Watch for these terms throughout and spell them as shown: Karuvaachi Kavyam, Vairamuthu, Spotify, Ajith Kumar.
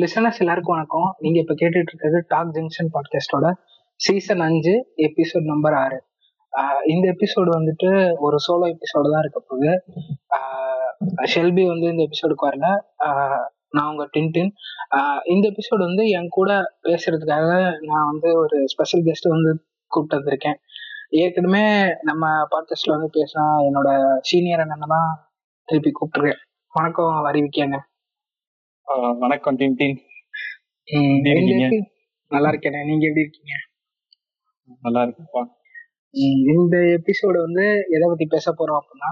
Listeners எல்லாருக்கும் வணக்கம். நீங்க இப்ப கேட்டுட்டு இருக்கிறது டாக் ஜங்ஷன் பாட்காஸ்டோட சீசன் 5 எபிசோட் நம்பர் 6. இந்த எபிசோடு வந்துட்டு ஒரு சோலோ எபிசோடு தான் இருக்க போகுது. ஷெல்பி வந்து இந்த எபிசோடுக்கு வரல. நான் உங்க டின்டின். இந்த எபிசோடு வந்து என் கூட பேசுறதுக்காக நான் வந்து ஒரு ஸ்பெஷல் கெஸ்ட் வந்து கூப்பிட்டு வந்திருக்கேன். ஏற்கனவே நம்ம பாட்காஸ்ட்ல வந்து பேசினா என்னோட சீனியர் என்னென்ன தான் திருப்பி கூப்பிட்டுருக்கேன். வணக்கம் அறிவிக்கங்க. வணக்கம் டின்டின். நல்லா இருக்கேன். நீங்க எப்படி இருக்கீங்க? நல்லா இருக்குப்பா. இந்த எபிசோடு வந்து எதை பத்தி பேச போறோம் அப்படின்னா,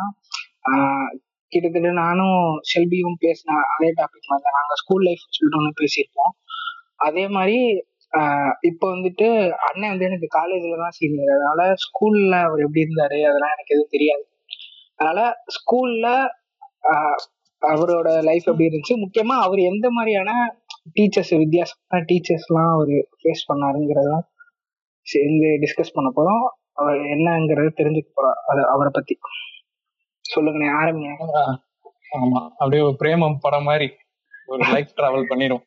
கிட்டத்தட்ட நானும் செல்வியும் பேசின அதே டாபிக் மாதிரி தான் நாங்கள் ஸ்கூல் லைஃப் சில்ட்ரன் பேசியிருப்போம். அதே மாதிரி இப்போ வந்துட்டு அண்ணன் வந்து எனக்கு காலேஜில் தான் சீனியர். அதனால ஸ்கூல்ல அவர் எப்படி இருந்தாரு அதெல்லாம் எனக்கு எதுவும் தெரியாது. அதனால ஸ்கூல்ல அவரோட லைஃப் எப்படி இருந்துச்சு, முக்கியமா அவர் எந்த மாதிரியான டீச்சர்ஸ், வித்தியாசமான டீச்சர்ஸ்லாம் அவர் ஃபேஸ் பண்ணாருங்கிறதெல்லாம் சேர்ந்து டிஸ்கஸ் பண்ண போறோம். அவர் என்னங்கிறத தெரிஞ்சுக்க போறோம். அது அவரை பத்தி சொல்லுங்க. ஆரம்பிங்க. ஆமா, அப்படியே ஒரு பிரேமம் படம் மாதிரி ஒரு லைஃப் டிராவல் பண்ணிரும்.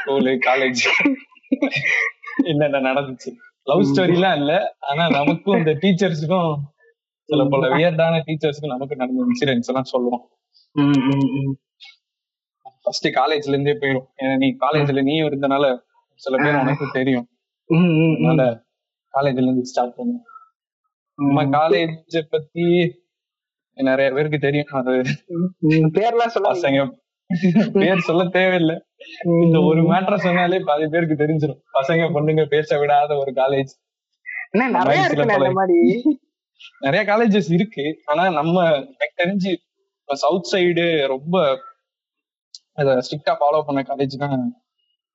ஸ்கூலு காலேஜ் என்னென்ன நடந்துச்சு, லவ் ஸ்டோரிலாம் இல்ல, ஆனா நமக்கும் இந்த டீச்சர்ஸுக்கும் சில பல வியர்டான டீச்சர்ஸுக்கும் நமக்கு நடந்த இன்சிடென்ட்ஸ் எல்லாம் சொல்லுவோம். ஃபர்ஸ்ட் காலேஜ்ல இருந்தே போயிடும். ஏன்னா நீ காலேஜ்ல நீ இருந்தனால சில பேர் உனக்கு தெரியும். அதனால காலேஜ்ல இருந்து ஸ்டார்ட் பண்ணுவோம். நம்ம காலேஜ பத்தி நிறைய பேருக்கு தெரியும். அது பேர்லாம் சொல்லுவாங்க, பேர் சொல்ல தேவையில்லை. இந்த ஒரு மேட்டர் சொன்னாலே பாதி பேருக்கு தெரிஞ்சிடும். பசங்க பொண்ணுங்க பேச விடாத ஒரு காலேஜ். நிறைய காலேஜஸ் இருக்கு, ஆனா நம்ம தெரிஞ்சு சவுத் சைடு ரொம்ப ஸ்ட்ரிக்டா ஃபாலோ பண்ண காலேஜ் தான்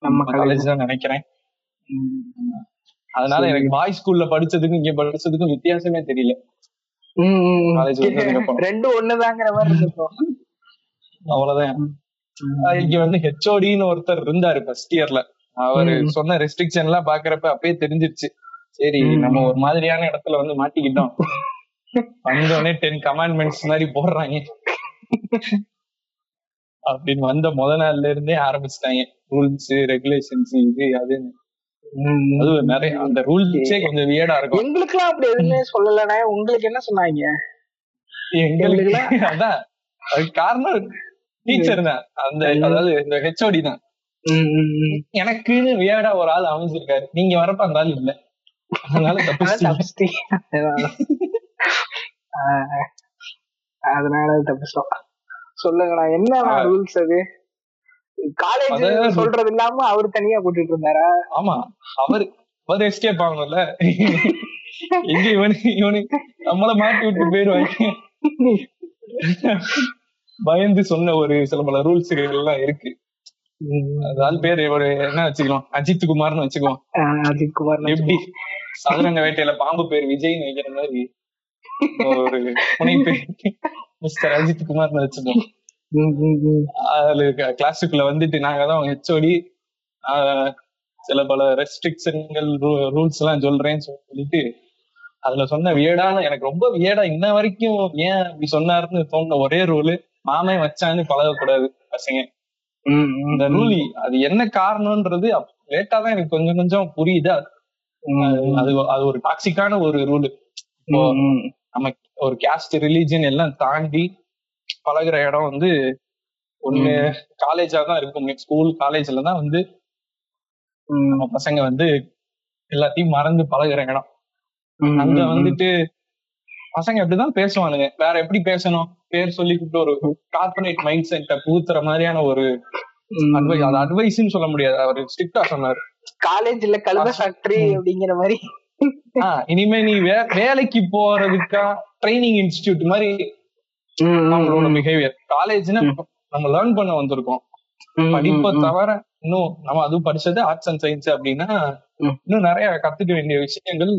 நம்ம காலேஜ் தான் நினைக்கிறேன். அதனால எனக்கு பாய் ஸ்கூல்ல படிச்சதுக்கும் இங்க படிச்சதுக்கும் வித்தியாசமே தெரியல. ரெண்டும் ஒண்ணுதாங்கிற மாதிரி இருக்கும். அவ்வளவுதான். இங்க வந்து ஹெச்ஓடின்னு ஒருத்தர் இருந்தாரு ஃபர்ஸ்ட் இயர்ல. அவரு சொன்ன ரெஸ்ட்ரிக்ஷன் எல்லாம் பாக்குறப்ப அப்பயே தெரிஞ்சிருச்சு, சரி நம்ம ஒரு மாதிரியான இடத்துல வந்து மாட்டிக்கிட்டோம். வந்தோடனே 10 commandments மாதிரி போடுறாங்க அப்படின்னு வந்த முத நாள்ல இருந்தே ஆரம்பிச்சுட்டாங்க. ரூல்ஸ் ரெகுலேஷன்ஸ் இது அதுன்னு உங்களுக்கு என்ன சொன்னாங்க? டீச்சர் தான், அதாவது இந்த ஹெச்ஓடி தான் எனக்குன்னு வியர்டா ஒரு ஆள் அமைஞ்சிருக்காரு, நீங்க வரப்ப அந்த ஆள் இல்ல, அதனால தப்பிச்சோம். சொல்லுங்களா என்ன ரூல்ஸ் அது? காலேஜ் சொல்றது இல்லாம அவரு தனியா போட்டுட்டு இருந்தாரா? ஆமா, அவரு எஸ்கேப் ஆகணும்ல, எங்க இவனுக்கு நம்மள மாட்டி விட்டு போயிருவாங்க. பயந்து சொன்ன ஒரு சில பல ரூல்ஸ் எல்லாம் இருக்கு. அதாவது பேரு ஒரு என்ன வச்சுக்கலாம், அஜித் குமார்னு வச்சுக்குவோம். அஜித் குமார் எப்படி சதுரங்க வேட்டையில பாம்பு பேர் விஜய்னு வைக்கிற மாதிரி ஒரு புனை பேர் மிஸ்டர் அஜித் குமார்னு வச்சுக்குவோம். கிளாஸுக்குள்ள வந்துட்டு நாங்க தான் ஹெச்ஓடி, சில பல ரெஸ்ட்ரிக்ஷன்கள் ரூல்ஸ் எல்லாம் சொல்றேன்னு சொல்லிட்டு அதுல சொன்ன வியர்டான, எனக்கு ரொம்ப வியர்டா இன்ன வரைக்கும் ஏன் அப்படி சொன்னாருன்னு தோணுன ஒரே ரூல், மாமே வச்சான்னு பழகக்கூடாது பசங்க. இந்த ரூல் அது என்ன காரணம்ன்றது லேட்டா தான் எனக்கு கொஞ்சம் கொஞ்சம் புரியுதா. அது அது ஒரு டாக்ஸிக்கான ஒரு ரூல். நம்ம ஒரு கேஸ்ட் ரிலீஜன் எல்லாம் தாண்டி பழகிற இடம் வந்து ஒண்ணு காலேஜா தான் இருக்க முடியும். ஸ்கூல் காலேஜ்ல தான் வந்து நம்ம பசங்க வந்து எல்லாத்தையும் மறந்து பழகிற இடம். அங்க வந்துட்டு பசங்க எப்படிதான் பேசுவானுங்க, வேற எப்படி பேசணும், பேர் சொல்லி கூப்பிட்டு ஒரு கார்பரேட் மைண்ட் செட்டை பூத்துற மாதிரியான ஒரு அட்வைஸ். அது அட்வைஸ்ன்னு சொல்ல முடியாது, அவர் ஸ்ட்ரிக்டா சொன்னாரு. காலேஜ்ல கழுத ஃபேக்டரி அப்படிங்கிற மாதிரி, இனிமே நீ வேலைக்கு போறதுக்கா ட்ரைனிங் இன்ஸ்டிடியூட் மாதிரி அவங்களோட பிஹேவியர். காலேஜ்னா நம்ம லேர்ன் பண்ண வந்திருக்கோம், படிப்பை தவிர இன்னும் நம்ம அதுவும் படிச்சது ஆர்ட்ஸ் அண்ட் சயின்ஸ் அப்படின்னா இன்னும் நிறைய கத்துக்க வேண்டிய விஷயங்கள்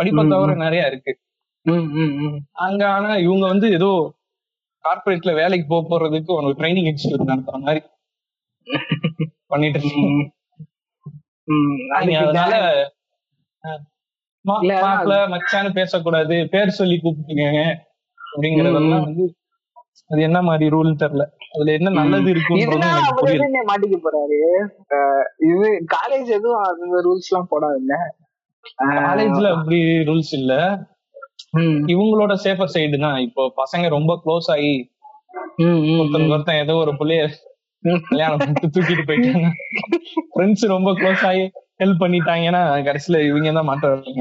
படிப்பை தவிர நிறைய இருக்கு அங்க. ஆனா இவங்க வந்து ஏதோ கார்பரேட்ல வேலைக்கு போக போறதுக்கு ஒரு ட்ரைனிங் இன்ஸ்டிடியூட் நடத்துற மாதிரி பண்ணிட்டு இருக்காங்க. அதனால மாப்பிள்ள மச்சான்னு பேசக்கூடாது, பேர் சொல்லி கூப்பிட்டுக்கங்க அப்படிங்கறதெல்லாம் வந்து அது என்ன மாதிரி ரூல் தெரியல. அதுல என்ன நல்லது இருக்கு மாட்டிக்க போறாரு. இது காலேஜ் எதுவும் ரூல்ஸ் எல்லாம் போடாதுல்ல, காலேஜ்ல அப்படி ரூல்ஸ் இல்ல. இவங்களோட சேஃபர் சைடு தான். இப்போ பசங்க ரொம்ப க்ளோஸ் ஆகி ஒருத்தன் ஏதோ ஒரு பிள்ளைய கல்யாணம் தூக்கிட்டு போயிட்டாங்க, ஃப்ரெண்ட்ஸ் ரொம்ப க்ளோஸ் ஆகி ஹெல்ப் பண்ணிட்டாங்கன்னா கடைசியில இவங்க தான் மாட்டாங்க.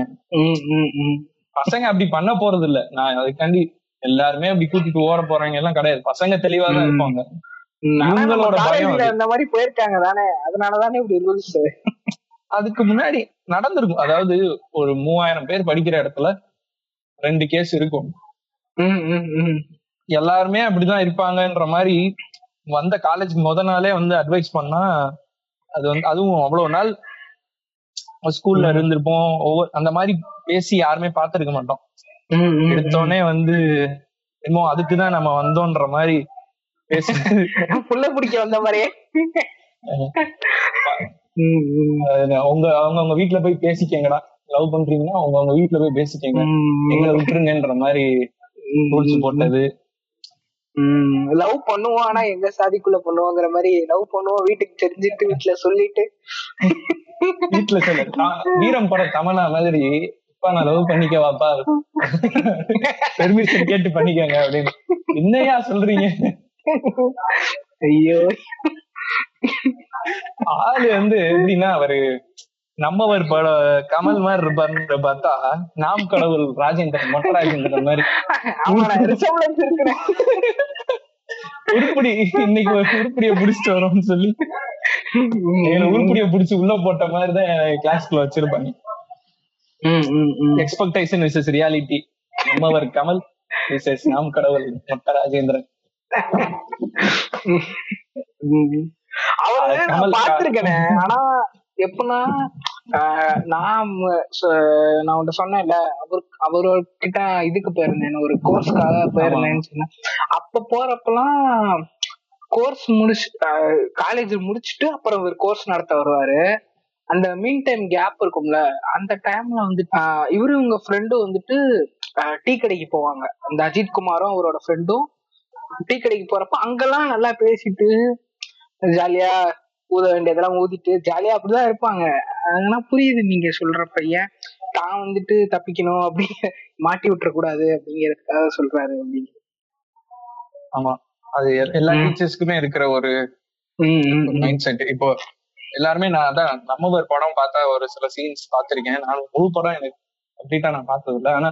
பசங்க அப்படி பண்ண போறது இல்ல. நான் அதுக்காண்டி எல்லாருமே அப்படி கூட்டிட்டு ஓட போறாங்க எல்லாம் கிடையாது. பசங்க தெளிவா தான் இருப்பாங்க. அவங்களோட பயம் இந்த மாதிரி போயிருக்காங்க தானே, அதனாலதானே இப்படி ரூல்ஸ். அதுக்கு முன்னாடி நடந்திருக்கும். அதாவது ஒரு 3000 பேர் படிக்கிற இடத்துல 2 கேஸ் இருக்கும். எல்லாருமே அப்படிதான் இருப்பாங்கன்ற மாதிரி வந்த காலேஜ் முத நாளே வந்து அட்வைஸ் பண்ணா அது வந்து, அதுவும் அவ்வளவு நாள் ஸ்கூல்ல இருந்திருப்போம், ஒவ்வொரு அந்த மாதிரி பேசி யாருமே பாத்துருக்க மாட்டோம். எடுத்தோடனே வந்து என்னமோ அதுக்குதான் நம்ம வந்தோன்ற மாதிரி பேசி புள்ள பிடிக்க வந்த மாதிரியே அவங்க அவங்க வீட்டுல போய் பேசிக்கங்கடா, லவ் பண்றீங்கன்னா அவங்க அவங்க வீட்டுல போய் பேசிக்கங்க, எங்களை விட்டுருங்கன்ற மாதிரி ரூல்ஸ் போட்டது. லவ் பண்ணுவோம் ஆனா எங்க சாதிக்குள்ள பண்ணுவோங்கிற மாதிரி லவ் பண்ணுவோம் வீட்டுக்கு தெரிஞ்சுட்டு வீட்டுல சொல்லிட்டு வீட்டுல சொல்ல வீரம் பட தமனா மாதிரி இப்ப நான் லவ் பண்ணிக்க வாப்பா பெர்மிஷன் கேட்டு பண்ணிக்கங்க அப்படின்னு. என்னையா சொல்றீங்க? ஐயோ ஆளு வந்து எப்படின்னா அவரு நம்மவர் பட கமல் மாதிரி இருப்பாரு. பார்த்தா நாம் கடவுள் ராஜேந்திரன், மொட்ட ராஜேந்திரன் மாதிரி உருப்படி. இன்னைக்கு உருப்படிய புடிச்சிட்டு வரோம்னு சொல்லி உருப்படிய புடிச்சு உள்ள போட்ட மாதிரிதான் கிளாஸ்க்குள்ள வச்சிருப்பாங்க. Expectation versus reality. Nammavar Kamal versus நாம் கடவுள் மொட்ட ராஜேந்திரன். அவரு பாத்துருக்கேனே. ஆனா எப்படின்னா நான் உன்ட்ட சொன்னேன்ல, அவர்கிட்ட இதுக்கு போயிருந்தேன், ஒரு கோர்ஸ்க்காக போயிருந்தேன்னு சொன்னேன். அப்ப போறப்பெல்லாம் கோர்ஸ் காலேஜ் முடிச்சுட்டு அப்புறம் ஒரு கோர்ஸ் நடத்த வருவாரு. அந்த மீன் டைம் கேப் இருக்கும்ல, அந்த டைம்ல வந்துட்டு இவரு இவங்க ஃப்ரெண்டும் வந்துட்டு டீ கடைக்கு போவாங்க. அந்த அஜித் குமாரும் அவரோட ஃப்ரெண்டும் டீ கடைக்கு போறப்ப அங்கெல்லாம் நல்லா பேசிட்டு ஜாலியா ஊத வேண்டியதெல்லாம் ஊதிட்டு ஜாலியா அப்படிதான் இருப்பாங்க. அதெல்லாம் புரியுது நீங்க சொல்றப்ப. ஏன் தான் வந்துட்டு தப்பிக்கணும் அப்படி மாட்டி விட்டுற கூடாது அப்படிங்கறதுக்காக சொல்றாரு அப்படின்னு. ஆமா, அது எல்லா டீச்சர்ஸ்க்குமே இருக்கிற ஒரு மைண்ட் செட். இப்போ எல்லாருமே நான் அதான் நம்ம ஒரு படம் பார்த்தா ஒரு சில சீன்ஸ் பாத்திருக்கேன். நான் முழு படம் எனக்கு அப்படிட்டா நான் பார்த்தது இல்லை. ஆனா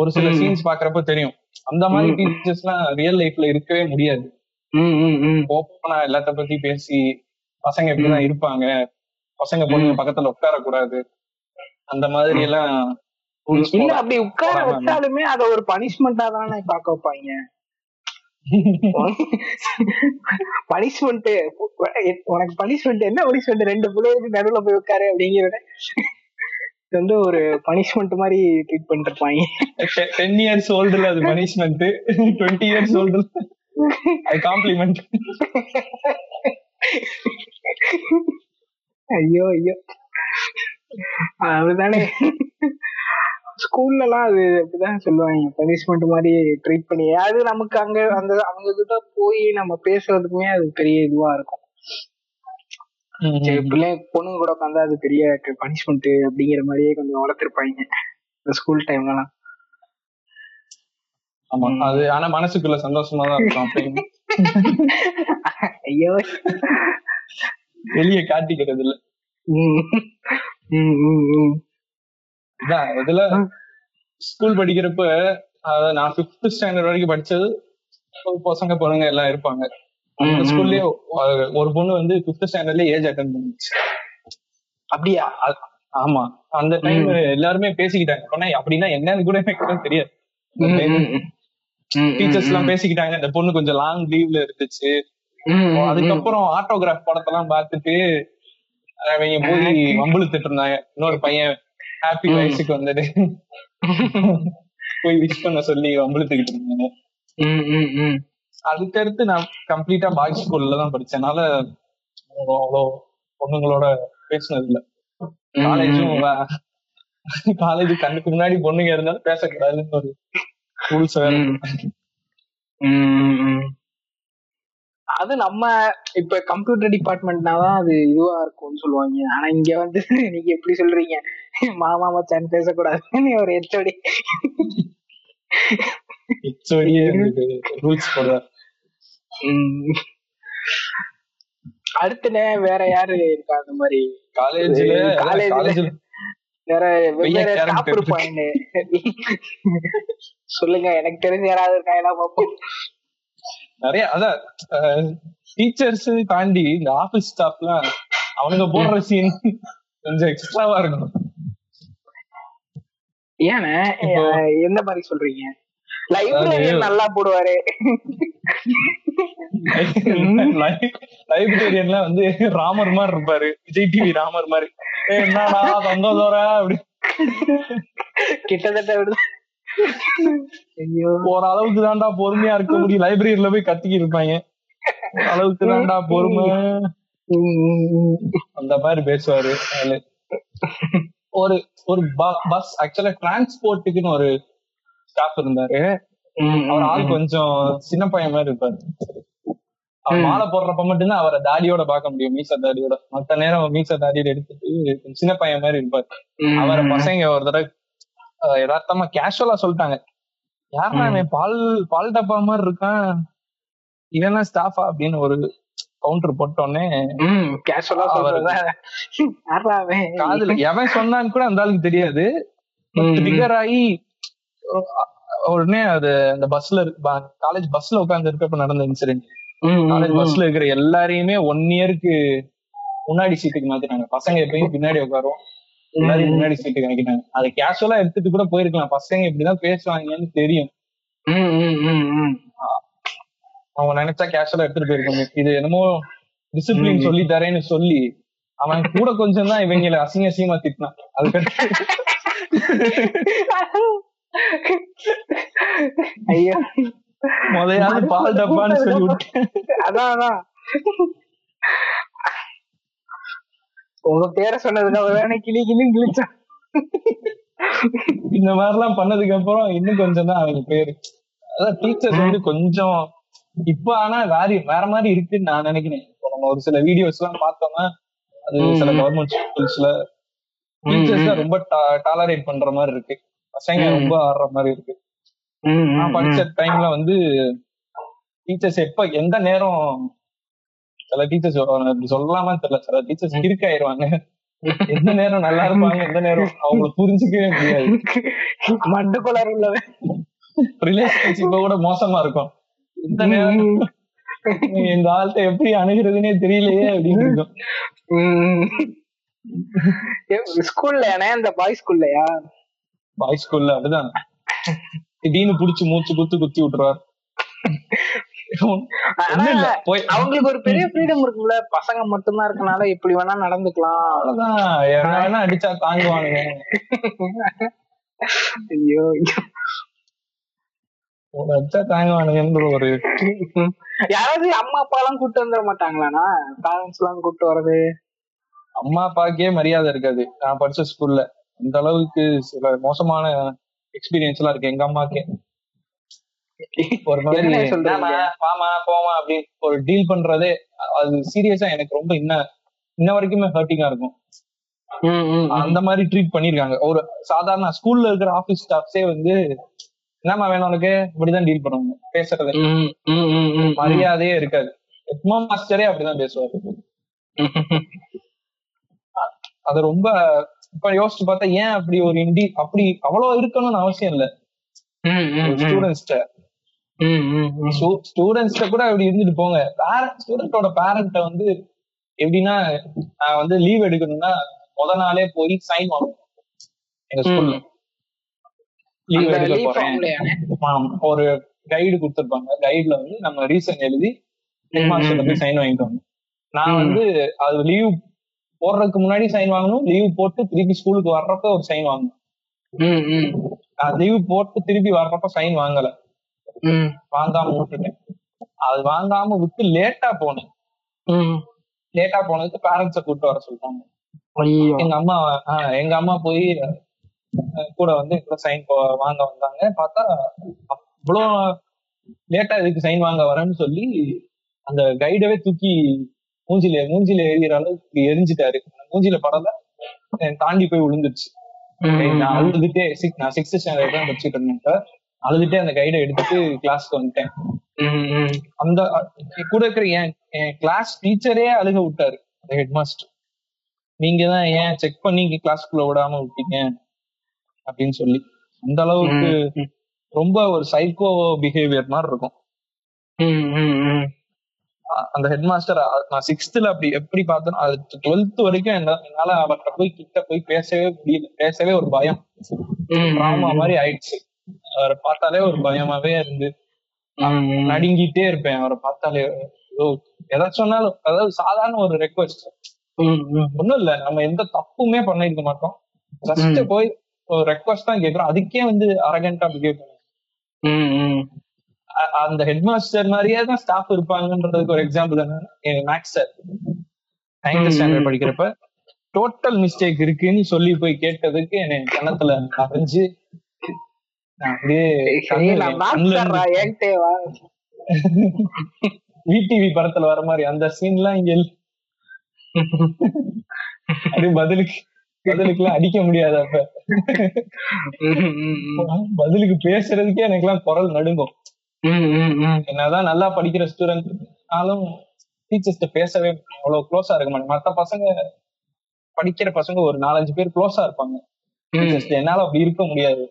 ஒரு சில சீன்ஸ் பாக்குறப்ப தெரியும் அந்த மாதிரி டீச்சர்ஸ் எல்லாம் ரியல் லைஃப்ல இருக்கவே முடியாது. ஓப்பனா எல்லாத்த பத்தி பேசி பசங்க எப்படிதான் இருப்பாங்க, பசங்க பொண்ணு பக்கத்துல உட்கார கூடாது, அந்த மாதிரி எல்லாம். அப்படி உட்கார வச்சாலுமே அத ஒரு பனிஷ்மெண்டா தானே பாக்க வைப்பாங்க. பனிஷ்மெண்ட் உனக்கு பனிஷ்மெண்ட் என்ன பனிஷ்மெண்ட், 2 பிள்ளைகளுக்கு நடுவுல போய் உட்காரு அப்படிங்கிறத வந்து ஒரு பனிஷ்மெண்ட் மாதிரி ட்ரீட் பண்ணிருப்பாங்க. 10 இயர்ஸ் ஓல்டுல அது பனிஷ்மெண்ட், 20 இயர்ஸ் ஓல்டுல அது காம்ப்ளிமெண்ட். ஐயோ ஐயோ அதுதானே ஸ்கூல்ல எல்லாம் அது அப்படிதான் சொல்லுவாங்க, பனிஷ்மெண்ட் மாதிரி ட்ரீட் பண்ணி. அது நமக்கு அங்க அந்த அவங்க கிட்ட போய் நம்ம பேசுறதுக்குமே அது பெரிய இதுவா இருக்கும். பிள்ளை பொண்ணுங்க கூட உட்காந்தா அது பெரிய பனிஷ்மெண்ட் அப்படிங்கிற மாதிரியே கொஞ்சம் வளர்த்திருப்பாங்க இந்த ஸ்கூல் டைம்ல எல்லாம். ஆமா, அது ஆனா மனசுக்குள்ள சந்தோஷமா தான் இருக்கும். ஐயோ வெளிய காட்டிக்கிறது இல்ல. இதுல ஸ்கூல் படிக்கிறப்ப நான் 5th ஸ்டாண்டர்ட் வரைக்கும் படிச்சது பசங்க பொண்ணுங்க எல்லாம் இருப்பாங்க. ஸ்கூல்லயே ஒரு பொண்ணு வந்து 5th ஸ்டாண்டர்ட்லயே ஏஜ் அட்டெண்ட் பண்ணிச்சு. அப்படியா? ஆமா, அந்த டைம் எல்லாருமே பேசிக்கிட்டாங்க. அப்படின்னா என்னன்னு கூட எனக்கு தெரியாது. டீச்சர்ஸ் எல்லாம் பேசிக்கிட்டாங்க இந்த பொண்ணு கொஞ்சம் லாங் லீவ்ல இருந்துச்சு. அதுக்கப்புறம் ஆட்டோகிராஃப் படத்தெல்லாம் பார்த்துட்டு அவங்க போய் வம்புழுத்துட்டு இருந்தாங்க. இன்னொரு பையன் ஹாப்பி வயசுக்கு வந்துட்டு போய் விஷ் பண்ண சொல்லி வம்புழுத்துக்கிட்டு இருந்தாங்க. அதுக்கடுத்து நான் கம்ப்ளீட்டா பாய்ஸ் ஸ்கூல்ல தான் படிச்சதுனால அவ்வளோ பொண்ணுங்களோட பேசினது இல்ல. காலேஜ் கண்ணுக்கு முன்னாடி பொண்ணுங்க இருந்தாலும் பேசக்கூடாதுன்னு ஒரு ரூல்ஸ் வேற. அது நம்ம இப்ப கம்ப்யூட்டர் டிபார்ட்மெண்ட்னாதான் அது இதுவா இருக்கும்னு சொல்லுவாங்க. ஆனா இங்க வந்து நீங்க எப்படி சொல்றீங்க, மாமா மச்சான் பேசக்கூடாதுன்னு ஒரு ஹெச்ஓடி அடுத்துல வேற யாரு இருக்கா அந்த மாதிரி காலேஜ்ல? காலேஜ்ல வேற சொல்லுங்க, எனக்கு தெரிஞ்ச யாராவது இருக்கா? எல்லாம் பார்ப்போம். நிறைய அதான் டீச்சர்ஸ் தாண்டி இந்த ஆபீஸ் ஸ்டாஃப்லாம் அவனுங்க போடுற சீன் கொஞ்சம் எக்ஸ்ட்ராவா இருக்கும். ஏன்னா என்ன மாதிரி சொல்றீங்க? லைப்ரரியன் நல்லா போடுவாரு. லைப்ரரியன்லாம் வந்து ராமர் மாதிரி இருப்பாரு, விஜய் டிவி ராமர் மாதிரி. என்னடா தங்கதோரா அப்படி கிட்டத்தட்ட ஓரளவுக்கு தாண்டா பொறுமையா இருக்க முடியும். லைப்ரரியில போய் கத்திக்கி இருப்பாங்க, அளவுக்கு தாண்டா பொறுமை, அந்த மாதிரி பேசுவாரு. ஒரு ஒரு பஸ் ஆக்சுவலா டிரான்ஸ்போர்ட்டுக்குன்னு ஒரு ஸ்டாஃப் இருந்தாரு. அவர் ஆள் கொஞ்சம் சின்ன பையன் மாதிரி இருப்பாரு. அவர் மாலை போடுறப்ப மட்டும்தான் அவரை தாடியோட பாக்க முடியும், மீசா தாடியோட. மத்த நேரம் மீசா தாடியோட எடுத்துட்டு சின்ன பையன் மாதிரி இருப்பாரு. அவரை பசங்க ஒரு தடவை யதார்த்தமா கேஷுவலா சொல்லிட்டாங்க, யாருன்னா பால் டப்பா மாதிரி இருக்கான் இல்லன்னா ஸ்டாஃபா அப்படின்னு ஒரு கவுண்டர் போட்டோன்னே எவன் சொன்னான்னு கூட அந்த ஆளுக்கு தெரியாது. ட்ரிகர் ஆகி உடனே அது அந்த பஸ்ல காலேஜ் பஸ்ல உட்கார்ந்து இருக்கப்ப நடந்த இன்சிடென்ட். காலேஜ் பஸ்ல இருக்கிற எல்லாரையுமே 1 இயருக்கு முன்னாடி சீட்டுக்கு மாத்தினாங்க. பசங்க எப்பயும் பின்னாடி உட்காரும், முன்னாடி சீட்டு காய்க்கிட்டாங்க. அது கேஷுவலா எடுத்துட்டு கூட போயிருக்கலாம், பசங்க இப்படிதான் பேசுவாங்கன்னு தெரியும். அவங்க நினைச்சா கேஷுவலா எடுத்துட்டு போயிருக்காங்க. இது என்னமோ டிசிப்ளின் சொல்லி தரேன்னு சொல்லி அவன் கூட கொஞ்சம் தான் இவங்களை அசிங்க அசிங்கமா திட்டினான். அதுக்கு முதலாவது பால் டப்பான்னு சொல்லி விட்டேன். அதான் உங்க பேரை சொன்னதுக்கு கிளி கிளி கிழிச்சா. இந்த மாதிரி எல்லாம் பண்ணதுக்கு அப்புறம் இன்னும் கொஞ்சம் தான் அவங்க பேரு. அதான் டீச்சர்ஸ் வந்து கொஞ்சம் இப்ப ஆனா வேற மாதிரி இருக்குன்னு நான் நினைக்கிறேன். இப்போ நம்ம ஒரு சில வீடியோஸ் எல்லாம் பார்த்தோம்னா அது சில கவர்மெண்ட் ஸ்கூல்ஸ்ல டீச்சர்ஸ் ரொம்ப டாலரேட் பண்ற மாதிரி இருக்கு, பசங்க ரொம்ப ஆடுற மாதிரி இருக்கு. நான் படிச்ச டைம்ல வந்து டீச்சர்ஸ் எப்ப எந்த நேரம் சில டீச்சர்ஸ் அப்படி சொல்லலாமா தெரியல, சில டீச்சர்ஸ் இருக்காயிருவாங்க. எந்த நேரம் நல்லா இருப்பாங்க, எந்த நேரம் அவங்களை புரிஞ்சுக்கவே முடியாது. மண்டக்குள்ளார உள்ள ரிலேஷன்ஷிப் இப்ப கூட மோசமா இருக்கும். எந்த நேரம் இந்த ஆள்கிட்ட எப்படி அணுகிறதுனே தெரியலையே அப்படின்னு இருக்கும். ஸ்கூல்ல இந்த பாய் ஸ்கூல்லயா? பாய் ஸ்கூல்ல அப்படிதான் திடீர்னு புடிச்சு மூச்சு குத்தி விட்டுருவாரு. அவங்களுக்கு ஒரு பெரிய ஃப்ரீடம் இருக்குல்ல, பசங்க மட்டும்தான் இருக்கனால எப்படி வேணா நடந்துக்கலாம், அவ்வளவுதான், அடிச்சா தாங்குவானுங்க. ஐயோ அடிச்சா தாங்குவானுங்க. ஒரு யாராவது அம்மா அப்பா எல்லாம் கூப்பிட்டு வந்துட மாட்டாங்களானா? பேரண்ட்ஸ் எல்லாம் கூப்பிட்டு வர்றது அம்மா அப்பாக்கே மரியாதை இருக்காது. நான் படிச்ச ஸ்கூல்ல அந்த அளவுக்கு சில மோசமான எக்ஸ்பீரியன்ஸ் எல்லாம் இருக்கு. எங்க அம்மாக்கே ஒரு மாதிரி பாமா போமா அப்படி ஒரு டீல் பண்றதே அது சீரியஸா எனக்கு ரொம்ப இன்ன வரைக்குமே ஹர்ட்டிங்கா இருக்கும். அந்த மாதிரி ட்ரீட் பண்ணிருக்காங்க. ஒரு சாதாரண ஸ்கூல்ல இருக்கிற ஆபீஸ் ஸ்டாஃப்ஸே வந்து என்னமா வேணும் உனக்கு இப்படிதான் டீல் பண்ணுவாங்க, பேசுறது மரியாதையே இருக்காது. ஹெட் மாஸ்டரே அப்படிதான் பேசுவாரு. அது ரொம்ப இப்ப யோசிச்சு பார்த்தா ஏன் அப்படி ஒரு இண்டி அப்படி அவ்வளவு இருக்கணும்னு அவசியம் இல்ல. ஸ்டூடெண்ட்ஸ்ட கூட அப்படி இருந்துட்டு போங்க. ஸ்டூடெண்டோட பேரண்ட வந்து எப்படின்னா, நான் வந்து லீவ் எடுக்கணும்னா முத நாளே போய் சைன் வாங்கணும். எங்க ஸ்கூல்ல லீவ் எடுக்க போறேன் ஒரு கைடு கொடுத்துருப்பாங்க. கைடுல வந்து நம்ம ரீசன் எழுதி போய் சைன் வாங்கிக்கோங்க. நான் வந்து அது லீவ் போடுறதுக்கு முன்னாடி சைன் வாங்கணும், லீவ் போட்டு திருப்பி ஸ்கூலுக்கு வர்றப்ப ஒரு சைன் வாங்கணும். லீவ் போட்டு திருப்பி வர்றப்ப சைன் வாங்கல, வாங்காம விட்டுட்டேன். அது வாங்காம விட்டு லேட்டா போனதுக்கு பேரண்ட்ஸ கூப்பிட்டு வர சொல்லிட்டாங்க. எங்க அம்மா போய் கூட வந்து சைன் வாங்க வந்தாங்க. பார்த்தா அவ்வளோ லேட்டா இதுக்கு சைன் வாங்க வரேன்னு சொல்லி அந்த கைடவே தூக்கி மூஞ்சில எறிகிற அளவுக்கு எரிஞ்சிட்டாரு. மூஞ்சில படல தாண்டி போய் விழுந்துருச்சு. நான் அழுதுட்டே, நான் 6th standard தான் படிச்சுட்டு இருந்தேன், அழுதுட்டே அந்த கைடை எடுத்துட்டு கிளாஸ்க்கு வந்துட்டேன். அந்த கூட இருக்கிற என் கிளாஸ் டீச்சரே அழுக விட்டாரு. ஹெட் மாஸ்டர், நீங்க தான் ஏன் செக் பண்ணி கிளாஸ்க்குள்ள விடாம விட்டீங்க அப்படின்னு சொல்லி, அந்த அளவுக்கு ரொம்ப ஒரு சைக்கோ பிஹேவியர் மாதிரி இருக்கும் அந்த ஹெட் மாஸ்டர். நான் 6thல அப்படி எப்படி பார்த்தேன், அது 12th வரைக்கும் என்னால அவர்கிட்ட போய் பேசவே முடியல. பேசவே ஒரு பயம், ட்ராமா மாதிரி ஆயிடுச்சு. அவரை பார்த்தாலே ஒரு பயமாவே இருந்து நடுங்கிட்டே இருப்பேன். அவரை பார்த்தாலே ஏதாச்சும் சொன்னாலும், அதாவது சாதாரண ஒரு ரெக்வஸ்ட், ஒன்னும் இல்ல, நம்ம எந்த தப்புமே பண்ணிருக்க மாட்டோம், ஜஸ்ட் போய் ஒரு ரெக்வஸ்ட் தான் கேட்கிறோம், அதுக்கே அரகண்டா பிஹேவ் பண்ணுவோம். அந்த ஹெட் மாஸ்டர் மாதிரியே தான் ஸ்டாஃப் இருப்பாங்கன்றதுக்கு ஒரு எக்ஸாம்பிள் என்னன்னா, மேக்ஸ் சார் 9th standard படிக்கிறப்ப டோட்டல் மிஸ்டேக் இருக்குன்னு சொல்லி போய் கேட்டதுக்கு என்னை கணத்துல அரைஞ்சு விடிவி படத்துல வர மாதிரி அந்த சீன்லாம் இங்க பதிலுக்குலாம் அடிக்க முடியாது. அப்ப பதிலுக்கு பேசுறதுக்கே எனக்கு எல்லாம் குரல் நடுங்கும். என்னதான் நல்லா படிக்கிற ஸ்டூடெண்ட் ஆனாலும் டீச்சர்ஸ் பேசவே அவ்வளவு க்ளோஸா இருக்க மாட்டேன். மற்ற பசங்க, படிக்கிற பசங்க ஒரு 4-5 பேர் க்ளோஸா இருப்பாங்க. என்னால அப்படி இருக்க முடியாது.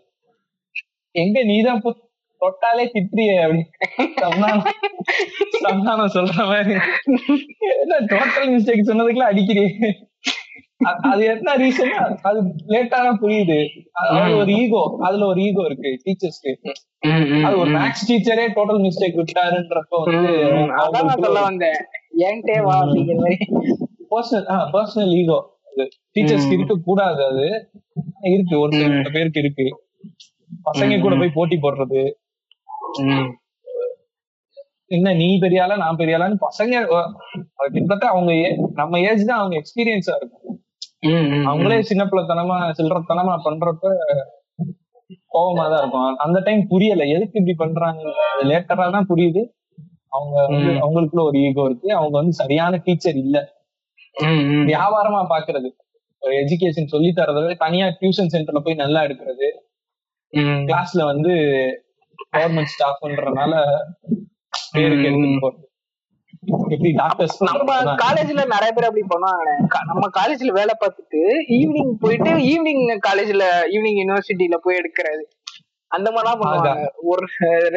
எங்க நீதான் தொட்டாலே திட்டிய அப்படின்னு சொல்ற மாதிரி டோட்டல் மிஸ்டேக் சொன்னதுக்குள்ள அடிக்கிறே. அது என்ன ரீசன் அது லேட்டான புரியுது. அது ஒரு ஈகோ, அதுல ஒரு ஈகோ இருக்கு டீச்சர்ஸ்க்கு. அது ஒரு மேக்ஸ் டீச்சரே டோட்டல் மிஸ்டேக் விட்டாருன்றப்ப பர்சனல் ஈகோ டீச்சர்ஸ்க்கு இருக்க கூடாது. அது இருக்கு, ஒரு பேருக்கு இருக்கு. பசங்க கூட போய் போட்டி போடுறது, என்ன நீ பெரிய ஆளா நான் பெரிய ஆளான்னு பசங்க கிட்டத்தட்ட அவங்க நம்ம ஏஜ் தான், அவங்க எக்ஸ்பீரியன்ஸா இருக்கும். அவங்களே சின்ன பிள்ளைத்தனமா சில்லறத்தனமா பண்றப்ப கோபமா தான் இருக்கும். அந்த டைம் புரியல எதுக்கு இப்படி பண்றாங்க, லேட்டரா தான் புரியுது. அவங்களுக்குள்ள ஒரு ஈகோ இருக்கு. அவங்க சரியான டீச்சர் இல்ல, வியாபாரமா பாக்குறது, ஒரு எஜுகேஷன் சொல்லி தரத தனியா டியூஷன் சென்டர்ல போய் நல்லா எடுக்கிறது, கிளாஸ்ல கவர்மெண்ட் ஸ்டாஃப்ன்றதுனால பேருக்கு எடுத்துட்டு போறது. நம்ம காலேஜ்ல நிறைய பேர் அப்படி பண்ணுவாங்க. நம்ம காலேஜ்ல வேலை பார்த்துட்டு ஈவினிங் போயிட்டு ஈவினிங் யூனிவர்சிட்டியில போய் எடுக்கிறது, அந்த மாதிரிலாம் பண்ணுவாங்க. ஒரு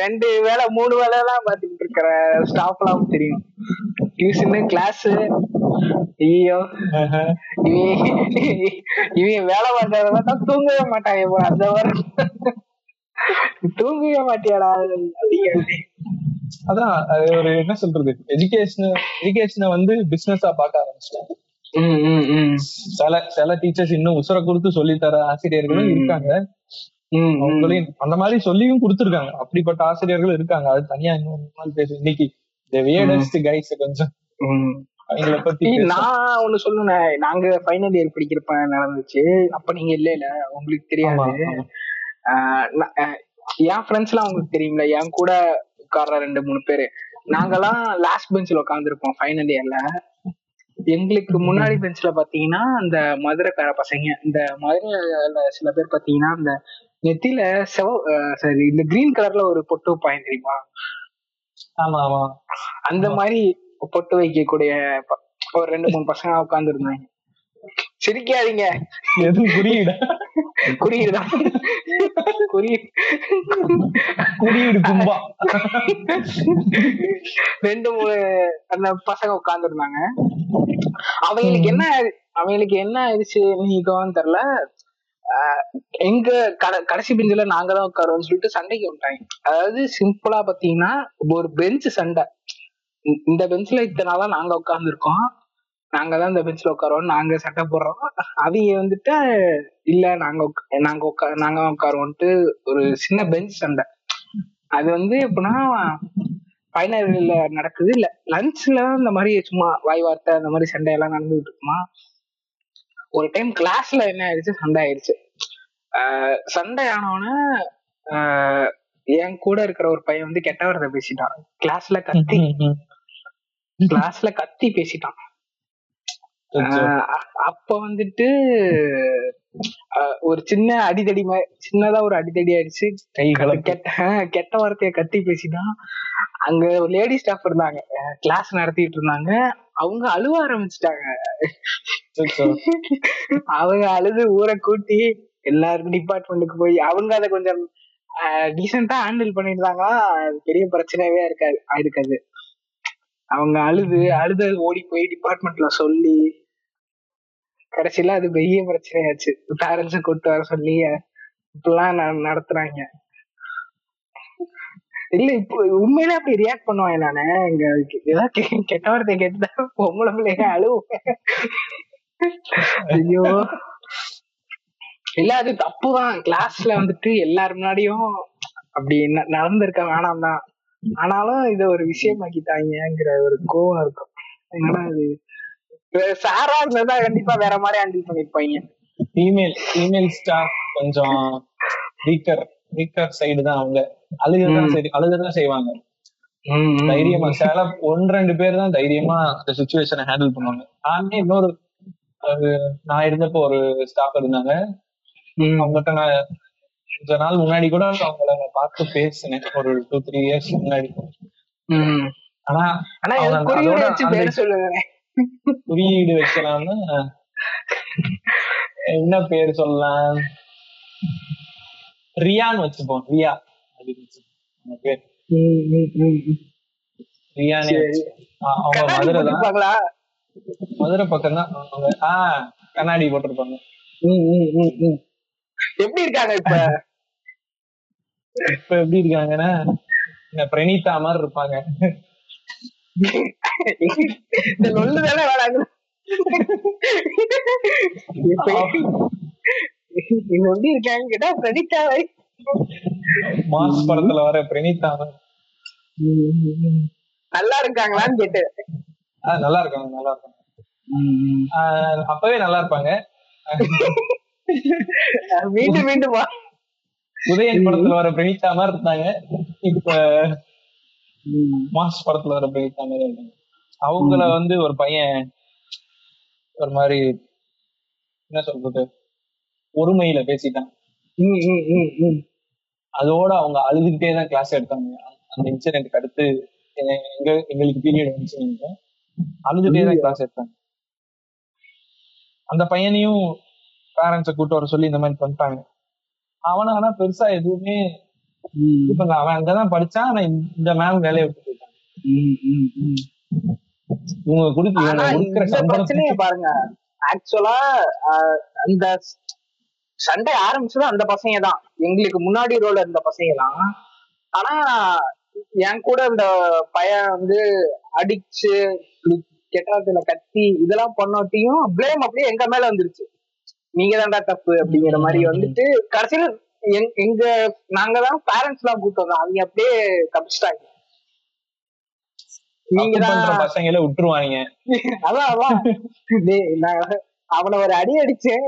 2 வேளை 3 வேளை எல்லாம் பாத்துக்கிட்டு இருக்கிற ஸ்டாஃப் எல்லாம் தெரியும். டியூஷனு கிளாஸ் இவன் வேலை பார்க்கறதா தூங்கவே மாட்டாங்க. இப்போ அந்த வர தூங்கவே மாட்டியாடா அப்படிங்கிறது. அதான் ஒரு என்ன சொல்றது, எஜுகேஷனை பிசினஸா பார்க்க ஆரம்பிச்சிட்டாங்க. சில டீச்சர்ஸ் இன்னும் உசுர கொடுத்து சொல்லி தர ஆசிரியர்களும் இருக்காங்க. அந்த மாதிரி சொல்லியும் கொடுத்துருக்காங்க. அப்படிப்பட்ட ஆசிரியர்கள் இருக்காங்க. அது தனியா இன்னும் பேசும். இன்னைக்கு கொஞ்சம் நான் ஒண்ணு சொல்லுனேன். நாங்க ஃபைனல் இயர் படிக்கிறப்ப நடந்துச்சு. அப்ப நீங்க இல்ல உங்களுக்கு தெரியாது. என் ஃப்ரெண்ட்ஸ் எல்லாம் உங்களுக்கு தெரியும்ல, என் கூட உட்கார 2-3 பேரு நாங்கெல்லாம் லாஸ்ட் பெஞ்ச்ல உட்காந்துருப்போம் ஃபைனல் இயர்ல. எங்களுக்கு முன்னாடி பெஞ்ச்ல பாத்தீங்கன்னா அந்த மதுரைக்கார பசங்க, இந்த மதுரைல சில பேர் பாத்தீங்கன்னா அந்த நெத்தில இந்த கிரீன் கலர்ல ஒரு பொட்டு பாயிண்ட் தெரியுமா? அந்த மாதிரி பொட்டு வைக்க கூடிய ஒரு 2-3 பசங்க உட்கார்ந்து இருந்தாங்க. சிரிக்காதீங்க, குறியீடு கும்பா 2-3 அந்த பசங்க உட்கார்ந்து இருந்தாங்க. அவங்களுக்கு என்ன ஆயிடுச்சு நீக்கோன்னு தெரியல. எங்க கடைசி பெஞ்சுல நாங்க தான் உட்காரோன்னு சொல்லிட்டு சண்டைக்கு வந்துட்டாங்க. அதாவது சிம்பிளா பாத்தீங்கன்னா ஒரு பெஞ்ச் சண்டை. இந்த பெஞ்ச்ல இத்தனை நாளா நாங்க உட்கார்ந்துருக்கோம், நாங்க தான் இந்த பெஞ்ச்ல உட்காரோம், நாங்க சண்டை போடுறோம். அவங்க இல்ல நாங்க உட்காரோன்ட்டு ஒரு சின்ன பெஞ்ச் சண்டை. அது எப்படின்னா பயனர்கள நடக்குது. இல்ல லஞ்ச்ல இந்த மாதிரி சும்மா வாய் வார்த்தை அந்த மாதிரி சண்டையெல்லாம் நடந்துகிட்டு இருக்குமா. ஒரு டைம் கிளாஸ்ல என்ன ஆயிடுச்சு, சண்டை ஆயிடுச்சு. சண்டை ஆனவன என் கூட இருக்கிற ஒரு பையன் வந்து கெட்ட வார்த்தை பேசிட்டான். கிளாஸ்ல கத்தி பேசிட்டான். அப்ப வந்துட்டு ஒரு சின்னதா ஒரு அடிதடி ஆயிடுச்சு. கெட்ட வார்த்தைய கத்தி பேசிட்டான். அங்க ஒரு லேடி ஸ்டாஃப் இருந்தாங்க, கிளாஸ் நடத்திட்டு இருந்தாங்க. அவங்க அழுவ ஆரம்பிச்சுட்டாங்க. அவங்க அழுது ஊரை கூட்டி எல்லாருக்கும் டிபார்ட்மெண்ட்டுக்கு போய் அவங்க அதை கொஞ்சம் டீசெண்டா ஹேண்டில் பண்ணிருந்தாங்களா பெரிய பிரச்சனையே இருக்காது. அவங்க அழுது ஓடி போய் டிபார்ட்மெண்ட்ல சொல்லி கடைசியில அது பெரிய பிரச்சனையாச்சு. பேரண்ட்ஸ கூப்பிட்டு வர சொல்லி இப்பெல்லாம் நடத்துறாங்க. இல்ல இப்போ உண்மையில அப்படி ரியாக்ட் பண்ணுவாங்க. நானு இங்க ஏதாவது கெட்ட வார்த்தை கேட்டுதான் பொம்பளை பிள்ளைங்க அழுவையோ இல்ல அது தப்புதான். கிளாஸ்ல வந்துட்டு எல்லாரு முன்னாடியும் அப்படி நடந்திருக்க வேணாம் தான். ஆனாலும் இத ஒரு விஷயமாக்கிட்டாங்கிற ஒரு கோவம் இருக்கும். என்னன்னா அது சாரா இருந்தா கண்டிப்பா வேற மாதிரி ஹேண்டில் பண்ணிருப்பாங்க. ஃபீமேல் ஸ்டாஃப் கொஞ்சம் வீக்கர் சைடு தான். அவங்க அழுகதான் செய்வாங்க. தைரியமா சில 1-2 பேர் தான் தைரியமா அந்த சிச்சுவேஷனை ஹேண்டில் பண்ணுவாங்க. ஆனா இன்னொரு நான் இருந்தப்போ ஒரு ஸ்டாஃப் இருந்தாங்க. அவங்ககிட்ட நான் கொஞ்ச நாள் முன்னாடி கூட அவங்கள பார்த்து பேசினேன், ஒரு 2-3 இயர்ஸ் முன்னாடி. ஆனா குறியீடு வைக்கலாம்னு என்ன பேர் சொல்லலாம், ரியான்னு வச்சுப்போம். ரியா ரியானே. அவங்க மதுரை பக்கம் தான். கண்ணாடி போட்டிருப்பாங்க. எப்படி இருக்காங்க இப்ப எப்படி இருக்காங்கன்னா பிரணிதா மாதிரி இருப்பாங்க. மாஸ் படத்துல வர பிரணிதா நல்லா இருக்காங்களான்னு கேட்டு நல்லா இருக்காங்க அப்பவே நல்லா இருப்பாங்க. மீண்டும் உதயன் படத்துல வர பிரணிதா மாதிரி இருந்தாங்க. இப்ப மாஸ் படத்துல வர பிரணிதா மாதிரி இருந்தாங்க. அவங்கள வந்து ஒரு பையன் ஒரு மாதிரி என்ன சொல்றது ஒருமையில பேசிட்டான். அதோட அவங்க அழுதுகிட்டே தான் கிளாஸ் எடுத்தாங்க. அந்த இன்சிடென்ட்க்கு அடுத்து எங்களுக்கு பீரியட் வந்துச்சு. அழுதுகிட்டே தான் கிளாஸ் எடுத்தாங்க. அந்த பையனையும் பேரண்ட்ஸ கூட்டு வர சொல்லி இந்த மாதிரி பண்ணிட்டாங்க. அவன ஆனா பெருசா எதுவுமே அவன் அங்கதான் படிச்சான். ஆனா இந்த மேம் வேலையை விட்டு போயிட்டாங்க. இவங்க கொடுத்து பிரச்சனைய பாருங்க. ஆக்சுவலா அந்த சண்டை ஆரம்பிச்சதும் அந்த பசங்க தான், எங்களுக்கு முன்னாடி ரோல இருந்த பசங்க தான். ஆனா என் கூட இந்த பையன் வந்து அடிச்சு கெட்டத்துல கத்தி இதெல்லாம் பண்ணாட்டியும் பிளேம் அப்படியே எங்க மேல வந்துருச்சு. நீங்க தான்டா தப்பு அப்படிங்கிற மாதிரி வந்துட்டு கடைசியில எங்க நாங்கதான் பேரண்ட்ஸ் எல்லாம் கூப்பிட்டு வந்தோம். அவங்க அப்படியே தப்பிச்சிட்டாங்க. விட்டுருவாங்க. அதான் அவனை ஒரு அடி அடிச்சேன்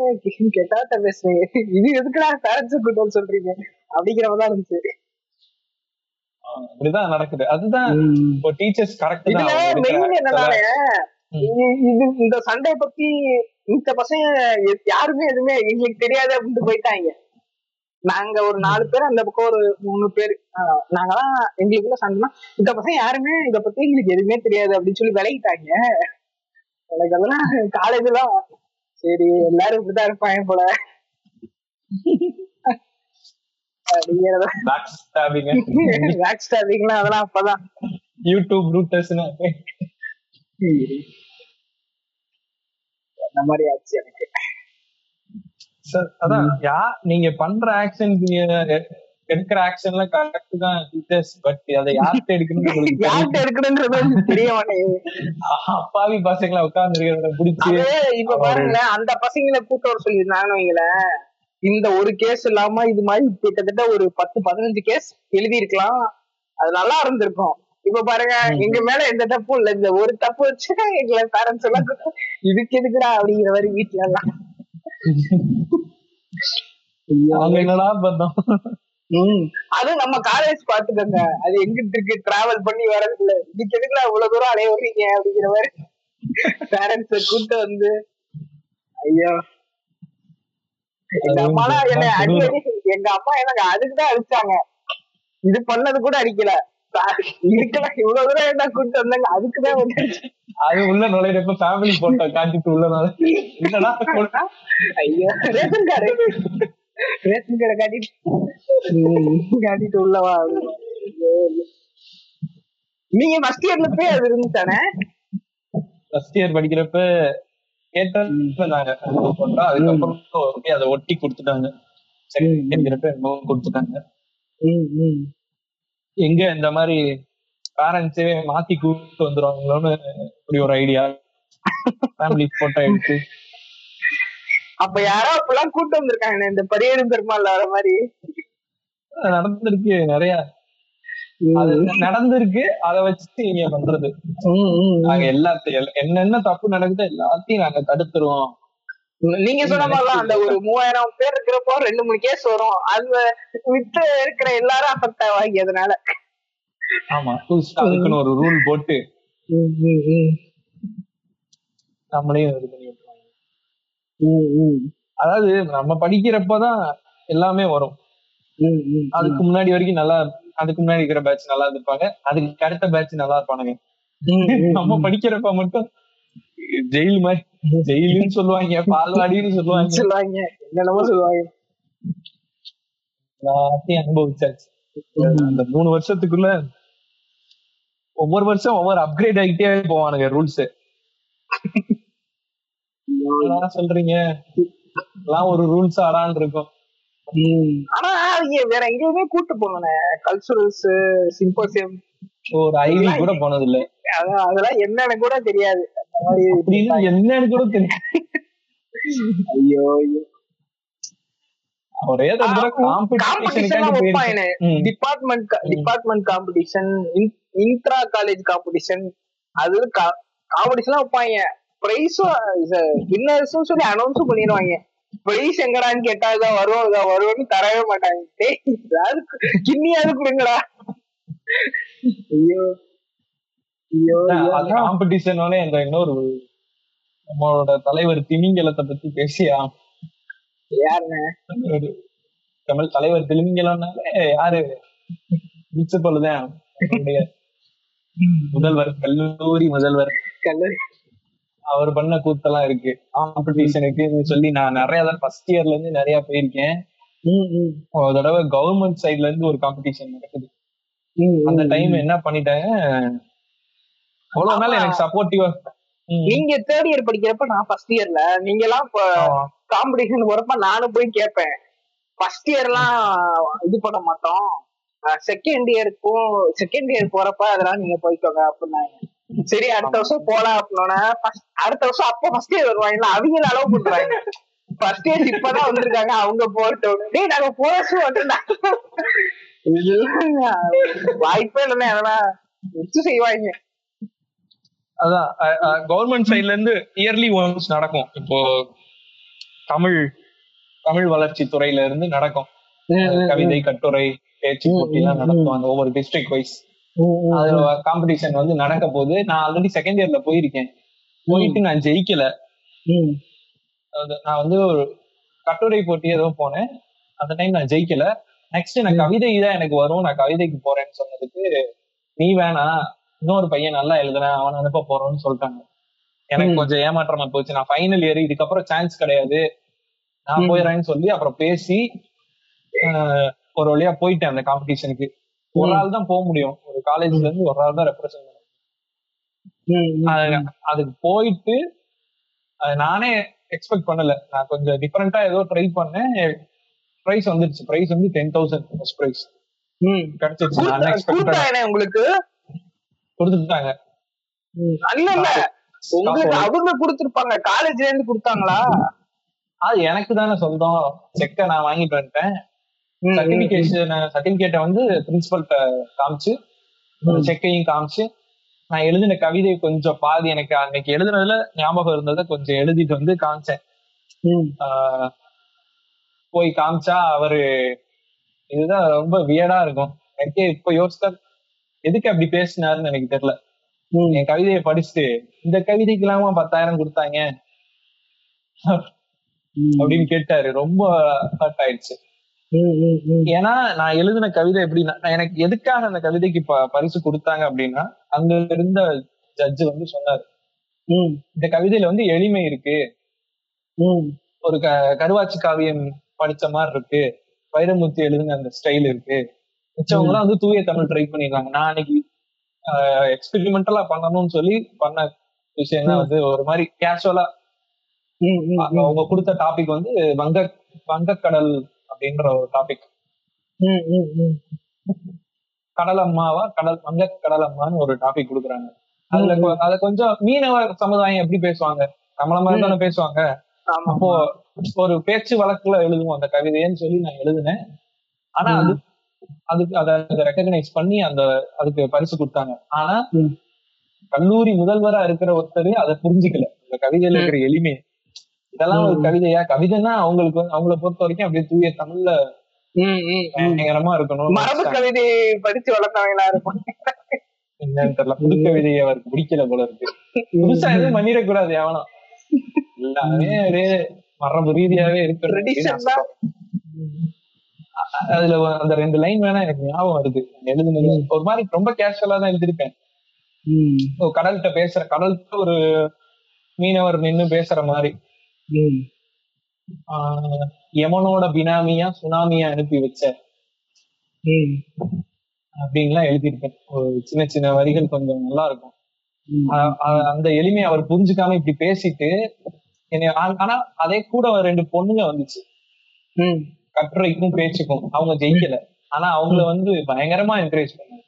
கெட்டாத பேசுறேன். இது எதுக்குடா பேரண்ட்ஸ் கூப்பிட்டு வந்து சொல்றீங்க அப்படிங்கிற மாதிரி தான் இருந்துச்சு. அப்படிதான் நடக்குது. அதுதான் இந்த சண்டைய பத்தி இந்த பசங்க யாருமே எதுவுமே எங்களுக்கு தெரியாத அப்படின்னு போயிட்டாங்க. நாங்க ஒரு 4 பேர், அந்த பக்கம் ஒரு 3 பேர், நாங்கெல்லாம் எங்களுக்குள்ள சண்டைனா இந்த பசங்க யாருமே இத பத்தி எங்களுக்கு எதுவுமே தெரியாது அப்படின்னு சொல்லி விலகிட்டாங்க. எனக்கு அதெல்லாம் காலேஜ்ல சரி எல்லாரும் இப்படிதான் இருப்பாங்க போல அப்படிங்கிறத அதெல்லாம் அப்பதான் யூடியூப் ரூட்டர்ஸ்னா அந்த மாதிரி ஆச்சு எனக்கு. சார் அதான் நீங்க பண்ற ஆக்ஷன் எடுக்கிற ஆக்ஷன்ல கரெக்ட் தான் டீச்சர்ஸ். பட் அதை யார்கிட்ட எடுக்கணும்ன்றது தெரிய மாட்டேங்குது. அப்பாவி பசங்களை உட்கார்ந்து பிடிச்சி இப்ப பாருங்க, அந்த பசங்களை கூட்ட வர சொல்லியிருந்தாங்கன்னு வைங்களேன், இந்த ஒரு கேஸ் இல்லாம இது மாதிரி கிட்டத்தட்ட ஒரு 10-15 கேஸ் எழுதி இருக்கலாம். அது நல்லா இருந்திருக்கும். இப்ப பாருங்க எங்க மேல எந்த தப்பும் இல்ல. இந்த ஒரு தப்பு வச்சு எங்களை பேரண்ட்ஸ் எல்லாம் இதுக்கு எதுக்குடா அப்படிங்கிற மாதிரி வீட்டுல எல்லாம் அது நம்ம காலேஜ் பாத்துக்கோங்க, அது எங்கிட்டு இருக்கு, டிராவல் பண்ணி வரதுல இதுக்கு எதுக்குல இவ்வளவு தூரம் அலைய வர்றீங்க அப்படிங்கிற மாதிரி பேரண்ட்ஸ கூட்ட வந்து ஐயோ எங்க அம்மாலாம் என்ன அடிக்கடி, எங்க அம்மா எனக்கு அதுக்குதான் அடிச்சாங்க, இது பண்ணது கூட அடிக்கல, இவ்வளவு தூரம் என்ன கூட்டு வந்தாங்க அதுக்குதான் வந்து அது உள்ள நுழையிறப்ப ஃபேமிலி போட்டோ காஞ்சிட்டு உள்ள நுழையா ஐயோ ரேஷன் கார்டு ரேஷன் கார்டை காட்டிட்டு உள்ளவா. நீங்க ஃபர்ஸ்ட் இயர்ல போய் அது இருந்துச்சானே, ஃபர்ஸ்ட் இயர் படிக்கிறப்ப கேட்டாங்க போட்டோம், அதுக்கப்புறம் அதை ஒட்டி கொடுத்துட்டாங்க, செகண்ட் இயர்ங்கிறப்ப இன்னும் கொடுத்துட்டாங்க. எங்க இந்த மாதிரி பேரண்ட்ஸே மாத்தி கூப்பிட்டு வந்துருவாங்களோன்னு இப்படி ஒரு ஐடியா, ஃபேமிலி போட்டோ எடுத்து. அப்ப யாரோ அப்பெல்லாம் கூட்டு வந்திருக்காங்க இந்த பரியேறும் பெருமாள் வர மாதிரி நடந்திருக்கு, நிறைய நடந்திருக்கு. அத வச்சு நீங்க பண்றது, நாங்க எல்லாத்தையும் என்னென்ன தப்பு நடக்குதோ எல்லாத்தையும் நாங்க தடுத்துருவோம். நீங்க சொன்ன மாதிரிதான் அந்த ஒரு 3000 பேர் இருக்கிறப்போ 2-3 கேஸ் வரும், அது விட்ட இருக்கிற எல்லாரும் அஃபெக்ட் ஆகியதுனால. ஆமா, அதுக்குன்னு ஒரு ரூல் போட்டு நம்மளே இது பண்ணி விட்டுருவாங்க. அதாவது நம்ம படிக்கிறப்பதான் எல்லாமே வரும். அதுக்கு முன்னாடி வரைக்கும் நல்லா, அதுக்கு முன்னாடி இருக்கிற பேட்ச் நல்லா இருப்பாங்க, அதுக்கு அடுத்த பேட்ச் நல்லா இருப்பானுங்க. நம்ம படிக்கிறப்ப மட்டும் ஜெயில் மாதிரி, ஜெயிலுன்னு சொல்லுவாங்க, பால்வாடின்னு சொல்லுவாங்க, என்னென்னமோ சொல்லுவாங்க. எல்லாத்தையும் அனுபவிச்சாச்சு. அந்த 3 வருஷத்துக்குள்ள ஒவ்வொரு வருஷம் ஒவ்வொரு அப்கிரேட் ஆகிட்டே போவானுங்க ரூல்ஸ். சொல்றீங்க ஒரு ரூல்ஸ் ஆடான்னு இருக்கும். ஆனா வேற எங்கேயுமே கூட்டு போனே கல்ச்சுரல்ஸ் சிம்போசியம் ஒரு ஐவி கூட போனது இல்ல. அதெல்லாம் என்னன்னு கூட தெரியாது, என்னன்னு கூட தெரியாது. ஐயோ ஒரே department competition, intra college competition, அது காம்படிஷன்லாம் வைப்பாங்க. பிரைஸும் வின்னர்ஸும் சொல்லி அனௌன்ஸும் பண்ணிடுவாங்க. பிரைஸ் எங்கடான்னு கேட்டா இதான் வரும் இதான் வரும்னு தரவே மாட்டாங்க. கிண்ணியாவது கொடுங்கடா. ஐயோ ஐயோ காம்படிஷன் என்ற இன்னொரு நம்மளோட தலைவர் திமிங்கலத்தை பத்தி பேசியா? யாருங்க தமிழ் தலைவர் திமிங்கலம்னாலே யாரு? மிச்சப்பொழுதான் முதல்வர், கல்லூரி முதல்வர். அவர் பண்ண கூத்தெல்லாம் இருக்கு காம்படிஷனுக்கு சொல்லி. நான் நிறைய தான் ஃபர்ஸ்ட் இயர்ல இருந்து நிறைய போயிருக்கேன். ஒரு தடவை கவர்மெண்ட் சைட்ல இருந்து ஒரு காம்படிஷன் நடக்குது. அந்த டைம் என்ன பண்ணிட்டாங்க, அவ்வளவு நாள் எனக்கு சப்போர்ட்டிவா. நீங்க தேர்ட் இயர் படிக்கிறப்ப நான் ஃபர்ஸ்ட் இயர்ல, நீங்க எல்லாம் காம்படிஷன் போறப்ப நானும் போய் கேட்பேன், ஃபர்ஸ்ட் இயர்லாம் இது பண்ண மாட்டோம், செகண்ட் இயர் போறப்ப அதெல்லாம் நீங்க போய்க்கோங்க அப்படின்னாங்க. சரி அடுத்த வருஷம் போலாம் அப்படின்னா அடுத்த வருஷம் அப்ப ஃபர்ஸ்ட் இயர் வருவாங்க. அவங்கள அலோவ் பண்றாங்க, ஃபர்ஸ்ட் இயர் இப்பதான் வந்திருக்காங்க அவங்க போட்டோம், நாங்க போச்சும் வாய்ப்பே இல்லைன்னா அதெல்லாம் செய்வாங்க. அதான் கவர்மெண்ட் சைட்ல இருந்து இயர்லி ஒன்ஸ் நடக்கும். இப்போ தமிழ் வளர்ச்சி துறையில இருந்து நடக்கும், கவிதை கட்டுரை பேச்சு போட்டிலாம் நடத்துவாங்க ஒவ்வொரு டிஸ்ட்ரிக்ட் வைஸ். அது காம்படிஷன் வந்து நடக்க போது நான் ஆல்ரெடி செகண்ட் இயர்ல போயிருக்கேன். போயிட்டு நான் ஜெயிக்கல. நான் வந்து ஒரு கட்டுரை போட்டி ஏதோ போனேன், அந்த டைம் நான் ஜெயிக்கல. நெக்ஸ்ட் நான் கவிதை தான் எனக்கு வரும், நான் கவிதைக்கு போறேன்னு சொன்னதுக்கு நீ வேணா, இன்னொரு பையன் நல்லா எழுதுனா அவன் அனுப்ப போறோம்னு சொல்லிட்டாங்க. எனக்கு கொஞ்சம் ஏமாற்றமா போச்சு. நான் ஃபைனல் இயர், இதுக்கப்புறம் சான்ஸ் கிடையாது, நான் போயிடறேன்னு சொல்லி அப்புறம் பேசி ஒரு வழியா போயிட்டேன். அந்த காம்படிஷனுக்கு ஒரு ஆள் தான் போக முடியும், ஒரு காலேஜ்ல இருந்து ஒரு ஆள் தான் ரெப்ரசென்ட் பண்ணுவேன். அதுக்கு போயிட்டு நானே எக்ஸ்பெக்ட் பண்ணல, நான் கொஞ்சம் டிஃபரெண்டா ஏதோ ட்ரை பண்ணேன். பிரைஸ் வந்துருச்சு, பிரைஸ் வந்து 10,000 ஃபர்ஸ்ட் பிரைஸ் கிடைச்சிருச்சு. நான் எக்ஸ்பெக்ட் பண்ணேன் உங்களுக்கு கொடுத்துட்டாங்க. அவங்க குடுத்திருப்பாங்க, காலேஜ்ல இருந்து குடுத்தாங்களா? அது எனக்கு தானே சொந்தம், செக்க நான் வாங்கிட்டு வந்துட்டேன். சர்டிபிகேட்டை வந்து பிரின்சிபல் காமிச்சு, செக்கையும் காமிச்சு, நான் எழுதின கவிதை கொஞ்சம் பாதி எனக்கு அன்னைக்கு எழுதுனதுல ஞாபகம் இருந்ததை கொஞ்சம் எழுதிட்டு வந்து காமிச்சேன். போய் காமிச்சா அவரு இதுதான் ரொம்ப வியர்டா இருக்கும். எனக்கே இப்ப யோசிச்சா எதுக்கு அப்படி பேசினாருன்னு எனக்கு தெரியல. என் கவிதையை படிச்சுட்டு இந்த கவிதைக்கு இல்லாம 10,000 கொடுத்தாங்க அப்படின்னு கேட்டாரு. ரொம்ப ஹர்ட் ஆயிடுச்சு. ஏன்னா நான் எழுதின கவிதை எப்படின்னா, எனக்கு எதுக்காக அந்த கவிதைக்கு பரிசு கொடுத்தாங்க அப்படின்னா, அங்க இருந்த ஜட்ஜு வந்து சொன்னாரு, இந்த கவிதையில வந்து எளிமை இருக்கு, ஒரு கருவாச்சி காவியம் படிச்ச மாதிரி இருக்கு, வைரமுத்து எழுதுன அந்த ஸ்டைல் இருக்கு, மிச்சவங்களாம் வந்து தூய தமிழ் ட்ரை பண்ணிருக்காங்க. நான் அன்னைக்கு எக்ஸ்பெரிமெண்டலா பண்ணணும்னு சொல்லி பண்ண விஷயம்னா வந்து ஒரு மாதிரி கேஷுவலா அவங்க கொடுத்த டாபிக் வந்து வங்கக்கடல் அப்படின்ற ஒரு டாபிக். கடலம்மாவா கடல் வங்க கடலம்மான்னு ஒரு டாபிக் கொடுக்குறாங்க. அதுல அத கொஞ்சம் மீனவ சமுதாயம் எப்படி பேசுவாங்க, நம்மள மாதிரி தானே பேசுவாங்க, அப்போ ஒரு பேச்சு வழக்குல எழுதுவோம் அந்த கவிதைன்னு சொல்லி நான் எழுதினேன். ஆனா அதை ரெகக்னைஸ் பண்ணி அதுக்கு பரிசு கொடுத்தாங்க. ஆனா கல்லூரி முதல்வரா இருக்கிற ஒருத்தர் அதை புரிஞ்சுக்கல, அந்த கவிதையில இருக்கிற எளிமை. இதெல்லாம் ஒரு கவிதையா? கவிதைன்னா அவங்களுக்கு அவங்கள பொறுத்த வரைக்கும் அப்படியே தூய தமிழ்ல பயங்கரமா இருக்கணும். மரபு கவிதை படிச்சு வளர்த்தவங்களா இருக்கும் என்னன்னு தெரியல. புது கவிதையை அவருக்கு பிடிக்கல போல இருக்கு. புதுசா எதுவும் பண்ணிடக்கூடாது, எவனும் எல்லாமே அப்படியே மரபு ரீதியாவே இருக்கிற. அதுல அந்த 2 லைன் வேணா எனக்கு ஞாபகம் வருது. எழுதுனது ஒரு மாதிரி ரொம்ப கேஷுவலா தான் எழுதிருப்பேன். கடல்கிட்ட பேசுற, கடல்கிட்ட ஒரு மீனவர் நின்னு பேசுற மாதிரி, யமனோட பினாமியா சுனாமியா அனுப்பி வச்ச அப்படின்லாம் எழுதிருப்பேன். ஒரு சின்ன சின்ன வரிகள் கொஞ்சம் நல்லா இருக்கும். அந்த எளிமையை அவர் புரிஞ்சுக்காம இப்படி பேசிட்டு என்ன. ஆனா அதே கூட 2 பொண்ணுங்க வந்துச்சு, கட்டுரைக்கும் பேச்சுக்கும். அவங்க ஜெயிக்கல, ஆனா அவங்கள வந்து பயங்கரமா என்கரேஜ் பண்ணாங்க.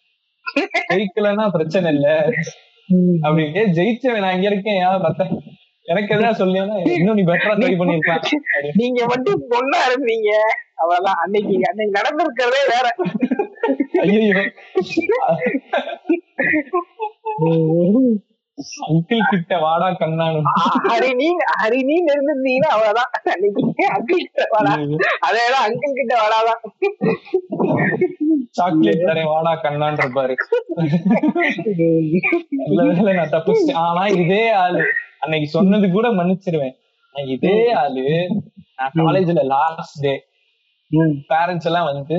ஜெயிக்கலன்னா பிரச்சனை இல்ல அப்படின்ட்டு, ஜெயிச்ச நான் இங்க இருக்கேன், யாரும் பார்த்தேன் எனக்கு எதா சொல்லியா இன்னும் நீ பெட்டரா ட்ரை பண்ணிருப்பான், நீங்க மட்டும் பொண்ணா இருந்தீங்க, அவெல்லாம் அன்னைக்கு நடந்திருக்கிறதே வேற. அங்கிள் கிட்ட வாடா கண்ணானு ஹரிணின்னு இருந்திருந்தீங்கன்னா அவ்வளவுதான். அங்கிள் கிட்ட வாடா, அதேதான் அங்கிள் கிட்ட வாடாதான், சாக்லேட் தரேன் வாடா கண்ணான் இருப்பாரு. நான் தப்பு. ஆனா இதே ஆளு அன்னைக்கு சொன்னது கூட மன்னிச்சிருவேன். இதே ஆளு நான் காலேஜ்ல லாஸ்ட் டே பேரண்ட்ஸ் எல்லாம் வந்து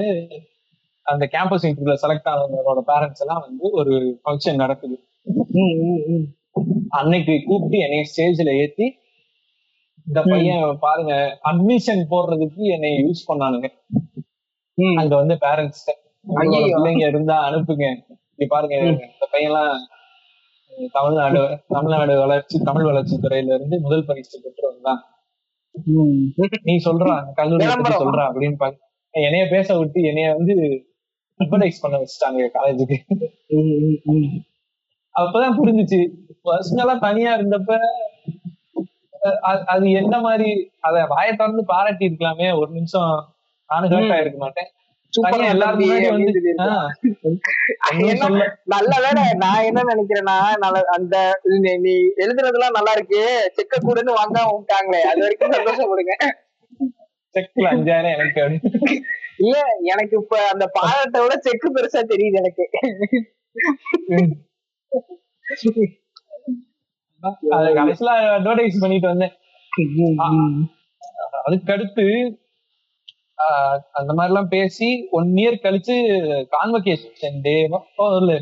அந்த கேம்பஸ் இன்டர்வியூல செலக்ட் ஆனவங்களோட பேரண்ட்ஸ் எல்லாம் வந்து ஒரு ஃபங்க்ஷன் நடக்குது. அன்னைக்கு கூப்பிட்டு என்னை ஸ்டேஜ்ல ஏத்தி, இந்த பையன் பாருங்க அட்மிஷன் போடுறதுக்கு என்னை யூஸ் பண்ணானுங்க. அங்க வந்து பேரண்ட்ஸ் பிள்ளைங்க இருந்தா அனுப்புங்க, இப்படி பாருங்க இந்த பையன் எல்லாம் தமிழ் வளர்ச்சி துறையில இருந்து முதல் பரிசு பெற்று வந்தான், நீ சொல்றா கல்லூரி சொல்ற அப்படின்னு பாரு. என்னைய பேச விட்டு என்னைய வந்து அட்வர்டைஸ் பண்ண வச்சுட்டாங்க காலேஜுக்கு. அப்பதான் புரிஞ்சிச்சு, பர்சனலா தனியா இருந்தப்ப அது என்ன மாதிரி. அத வாயை திறந்து பாராட்டி இருக்கலாமே, ஒரு நிமிஷம் நானும் கரெக்டா இருக்க மாட்டேன். நான் என்ன நினைக்கிறேன்னா, அந்த நீ எழுதுறதுலாம் நல்லா இருக்கு, செக்க கூடன்னு வாங்க விட்டாங்களே, அது வரைக்கும் சந்தோஷம் கொடுங்க. செக்ல 5,000 எனக்கு இல்ல, எனக்கு இப்ப அந்த பாராட்ட விட செக்கு பெருசா தெரியுது எனக்கு. கடைசியில அட்வர்டைஸ் பண்ணிட்டு வந்தேன். அதுக்கடுத்து அந்த மாதிரி எல்லாம் பேசி 1 இயர் கழிச்சு கான்வகேஷன் டே,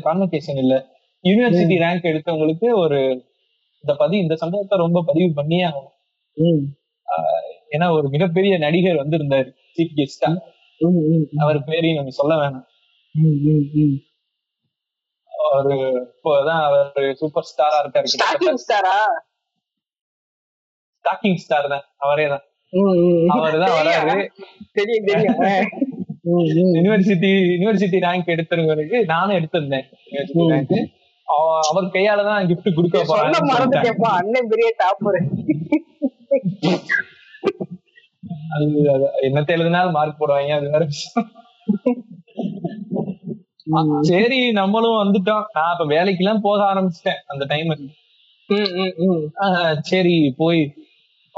கான்வகேஷன் இல்ல யூனிவர்சிட்டி ரேங்க் எடுத்தவங்களுக்கு ஒரு இந்த சம்பவத்தை ரொம்ப பதிவு பண்ணியே ஆகும். ஏன்னா ஒரு மிகப்பெரிய நடிகர் வந்திருந்தாரு சீஃப் கெஸ்டா. அவர் பேரையும் நம்ம சொல்ல வேணாம், ஒரு இப்போதான் அவரு சூப்பர் ஸ்டாரா இருக்காரு, அவரேதான். அவருதான் வராரு, யூனிவர்சிட்டி ரேங்க் எடுத்தவங்களுக்கு நானும் எடுத்திருந்தேன். அவர் கையாலதான் கிஃப்ட் கொடுக்க போறேன். என்ன எழுதினாலும் மார்க் போடுவாங்க, அது வேற. சரி நம்மளும் வந்துட்டோம். நான் இப்ப வேலைக்கு எல்லாம் போக ஆரம்பிச்சிட்டேன் அந்த டைம். சரி போய்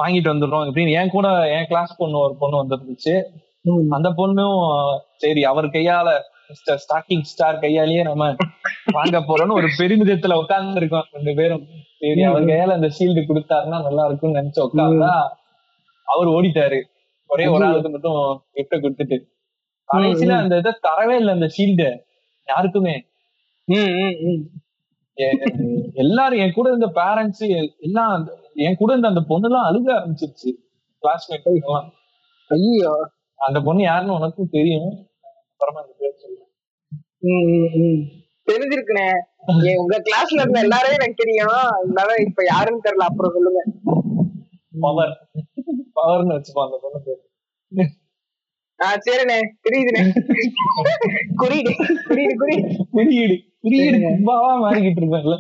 வாங்கிட்டு வந்துடுறோம் இப்படின்னு. என் கிளாஸ் பொண்ணு ஒரு பொண்ணு வந்துருந்துச்சு, அந்த பொண்ணும் சரி அவர் கையால மிஸ்டர் ஸ்டாக்கிங் ஸ்டார் கையாலேயே நம்ம வாங்க போறோம்னு ஒரு பெருமிதத்துல உட்கார்ந்து இருக்கோம் ரெண்டு பேரும். சரி அவர் கையால அந்த ஷீல்டு கொடுத்தாருன்னா நல்லா இருக்கும்னு நினைச்சு உட்கார்ந்தா அவர் ஓடிட்டாரு. ஒரே ஒரு ஆளுக்கு மட்டும் கிஃப்ட கொடுத்துட்டு கடைசியில அந்த இதை தரவே இல்லை அந்த ஷீல்டு யாருக்குமே. எல்லாரும் என் கூட இருந்த பேரண்ட்ஸ் எல்லாம் என் கூட இருந்த அந்த பொண்ணு எல்லாம் அழுக ஆரம்பிச்சிருச்சு. கிளாஸ்மேட் எல்லாம் ஐயோ அந்த பொண்ணு யாருன்னு உனக்கும் தெரியும் அப்புறமா தெரிஞ்சிருக்குனே உங்க கிளாஸ்ல இருந்த எல்லாரையும் எனக்கு தெரியும் இருந்தாலும் இப்ப யாருன்னு தெரியல அப்புறம் சொல்லுங்க. பவர் பவர்னு வச்சுப்போம் அந்த பொண்ணு பேரு. சரிண்ணே புரியுதுண்ணே குறியீடு குறியீடு குறியீடு குறியீடு ரொம்பவா மாறிக்கிட்டு இருப்பாங்கல்ல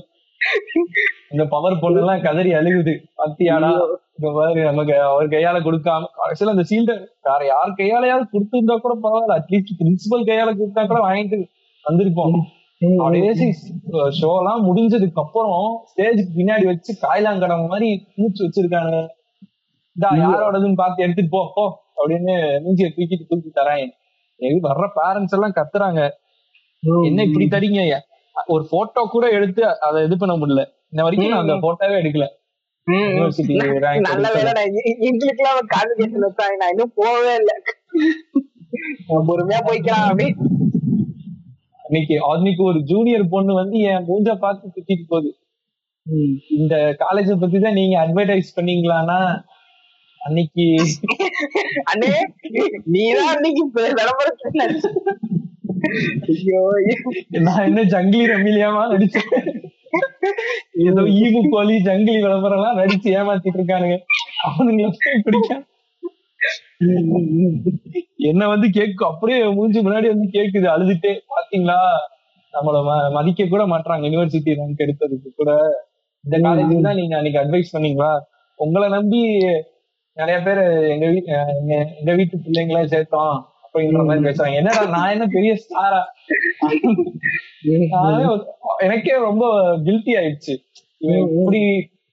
இந்த பவர் பொண்ணு எல்லாம் கதறி அழுகுது பத்தியானா இந்த மாதிரி நமக்கு அவர் கையால கொடுக்காம கடைசியில அந்த சீல்டர் வேற யார் கையாலையாவது கொடுத்துருந்தா கூட பரவாயில்ல அட்லீஸ்ட் பிரின்சிபல் கையால கொடுத்தா கூட வாங்கிட்டு வந்திருப்போம். அப்படியே ஷோ எல்லாம் முடிஞ்சதுக்கு அப்புறம் ஸ்டேஜுக்கு பின்னாடி வச்சு காயிலாங்கடை மாதிரி மூச்சு வச்சிருக்காங்க. இதா யாரோடதுன்னு பார்த்து எடுத்துட்டு போ போ அப்படின்னு மூஞ்சியை தூக்கிட்டு தூக்கி தரேன். எனக்கு வர்ற பேரண்ட்ஸ் எல்லாம் கத்துறாங்க என்ன இப்படி தரீங்க. ஒரு போட்டோ கூட எடுத்து அதை இது பண்ண முடியல இன்ன வரைக்கும். நான் அந்த போட்டோவே எடுக்கல. ஒரு ஜூனியர் பொண்ணு வந்து என் மூஞ்ச பார்த்து திட்டிட்டு போகுது இந்த காலேஜ பத்தி தான் நீங்க அட்வர்டைஸ் பண்ணீங்களான்னா அன்னைக்கு அண்ணே நீதான் அன்னைக்கு நான் என்ன ஜங்கிலி ரம்மிலியாமா நடிச்சேன். ஏதோ ஈவு கோழி ஜங்கிலி விளம்பரம் எல்லாம் நடிச்சு ஏமாத்திட்டு இருக்கானுங்க. அவனுங்களை என்ன வந்து கேட்கும் அப்படியே மூஞ்சி முன்னாடி வந்து கேக்குது அழுதுட்டே. பாத்தீங்களா நம்மள மதிக்க கூட மாட்டாங்க யூனிவர்சிட்டி ரேங்க் எடுத்ததுக்கு கூட. இந்த காலேஜுக்கு தான் நீங்க அன்னைக்கு அட்வைஸ் பண்ணீங்களா உங்களை நம்பி நிறைய பேர் எங்க எங்க வீட்டு பிள்ளைங்களா சேர்த்தோம் பேசுறாங்க. என்னடா நான் என்ன பெரிய ஸ்டாரா? எனக்கே ரொம்ப கில்ட்டி ஆயிடுச்சு. இப்படி